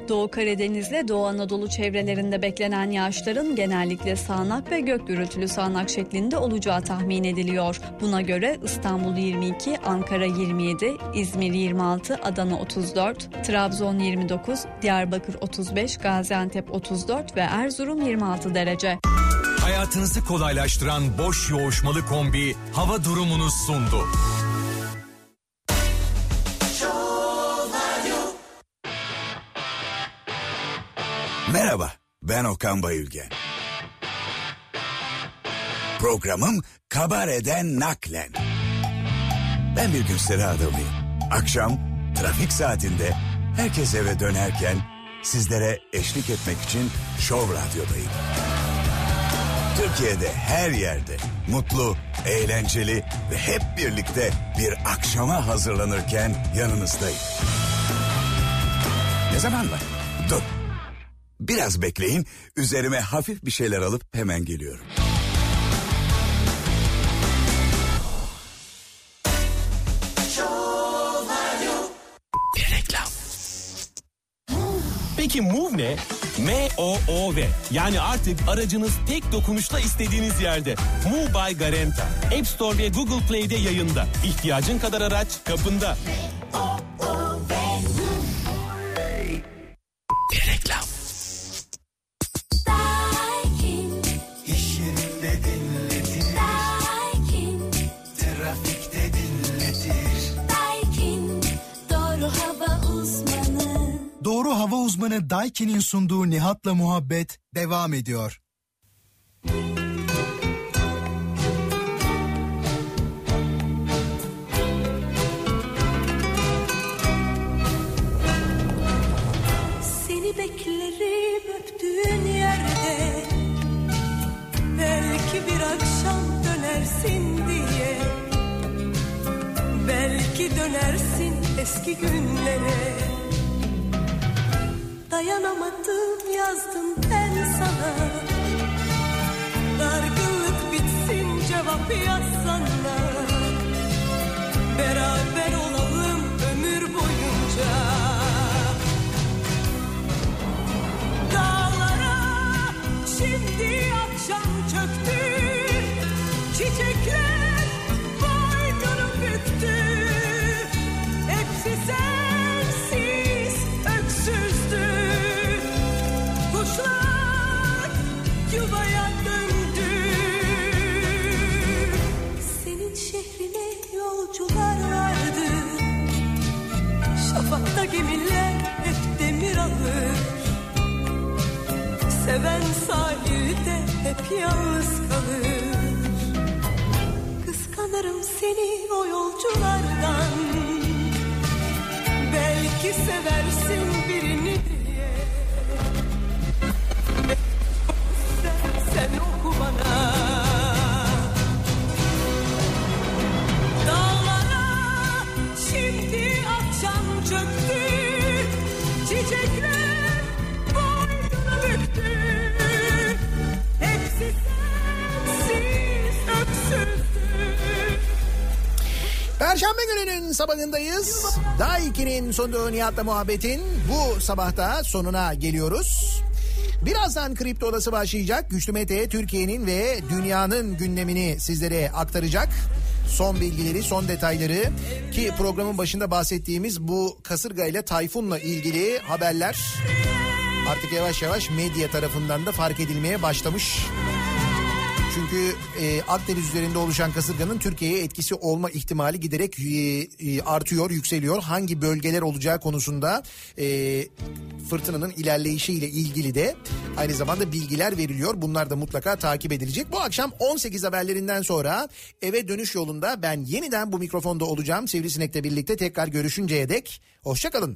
Doğu Karadeniz'le Doğu Anadolu çevrelerinde beklenen yağışların genellikle sağanak ve gök gürültülü sağanak şeklinde olacağı tahmin ediliyor. Buna göre İstanbul yirmi iki, Ankara yirmi yedi, İzmir yirmi altı, Adana otuz dört, Trabzon yirmi dokuz, Diyarbakır otuz beş, Gaziantep otuz dört ve Erzurum yirmi altı derece. Hayatınızı kolaylaştıran boş yoğuşmalı kombi hava durumunu sundu. Merhaba, ben Okan Bayülgen. Programım Kabare'den naklen. Ben bir gösteri adamıyım. Akşam trafik saatinde herkes eve dönerken sizlere eşlik etmek için Şov Radyo'dayım. Türkiye'de her yerde mutlu, eğlenceli ve hep birlikte bir akşama hazırlanırken yanınızdayım. Ne zaman var? Dur. Biraz bekleyin, üzerime hafif bir şeyler alıp hemen geliyorum. Peki Move ne? M O O V. Yani artık aracınız tek dokunuşla istediğiniz yerde. Move by Garanta. App Store ve Google Play'de yayında. İhtiyacın kadar araç kapında. Reklam. İş yerinde dinledin. hava uzmanı Daikin'in sunduğu Nihat'la muhabbet devam ediyor. Seni beklerim öptüğün yerde, belki bir akşam dönersin diye, belki dönersin eski günlere. Dayanamadım, yazdım ben sana, dargınlık bitsin cevap yazsana, beraber olalım ömür boyunca. Şimdi akşam çöktü, çiçekler boynunu büktü, hepsi sensiz öksüzdü, kuşlar yuvaya döndü. Senin şehrine yolcular vardı, şafakta gemiler hep demir alır, seven sahilde hep yalnız kalır. Kıskanırım seni o yolculardan, belki seversin birini diye, sen, sen oku bana. Dağlara şimdi akşam çöktü, çiçekler Perşembe gününün sabahındayız. Daiki'nin sunduğu Nihat'la muhabbetin bu sabahta sonuna geliyoruz. Birazdan Kripto Odası başlayacak. Güçlü Mete Türkiye'nin ve dünyanın gündemini sizlere aktaracak. Son bilgileri, son detayları ki programın başında bahsettiğimiz bu kasırgayla, tayfunla ilgili haberler artık yavaş yavaş medya tarafından da fark edilmeye başlamış. Çünkü e, Akdeniz üzerinde oluşan kasırganın Türkiye'ye etkisi olma ihtimali giderek e, e, artıyor, yükseliyor. Hangi bölgeler olacağı konusunda e, fırtınanın ilerleyişiyle ilgili de aynı zamanda bilgiler veriliyor. Bunlar da mutlaka takip edilecek. Bu akşam on sekiz haberlerinden sonra eve dönüş yolunda ben yeniden bu mikrofonda olacağım. Sivrisinek'le birlikte tekrar görüşünceye dek hoşça kalın.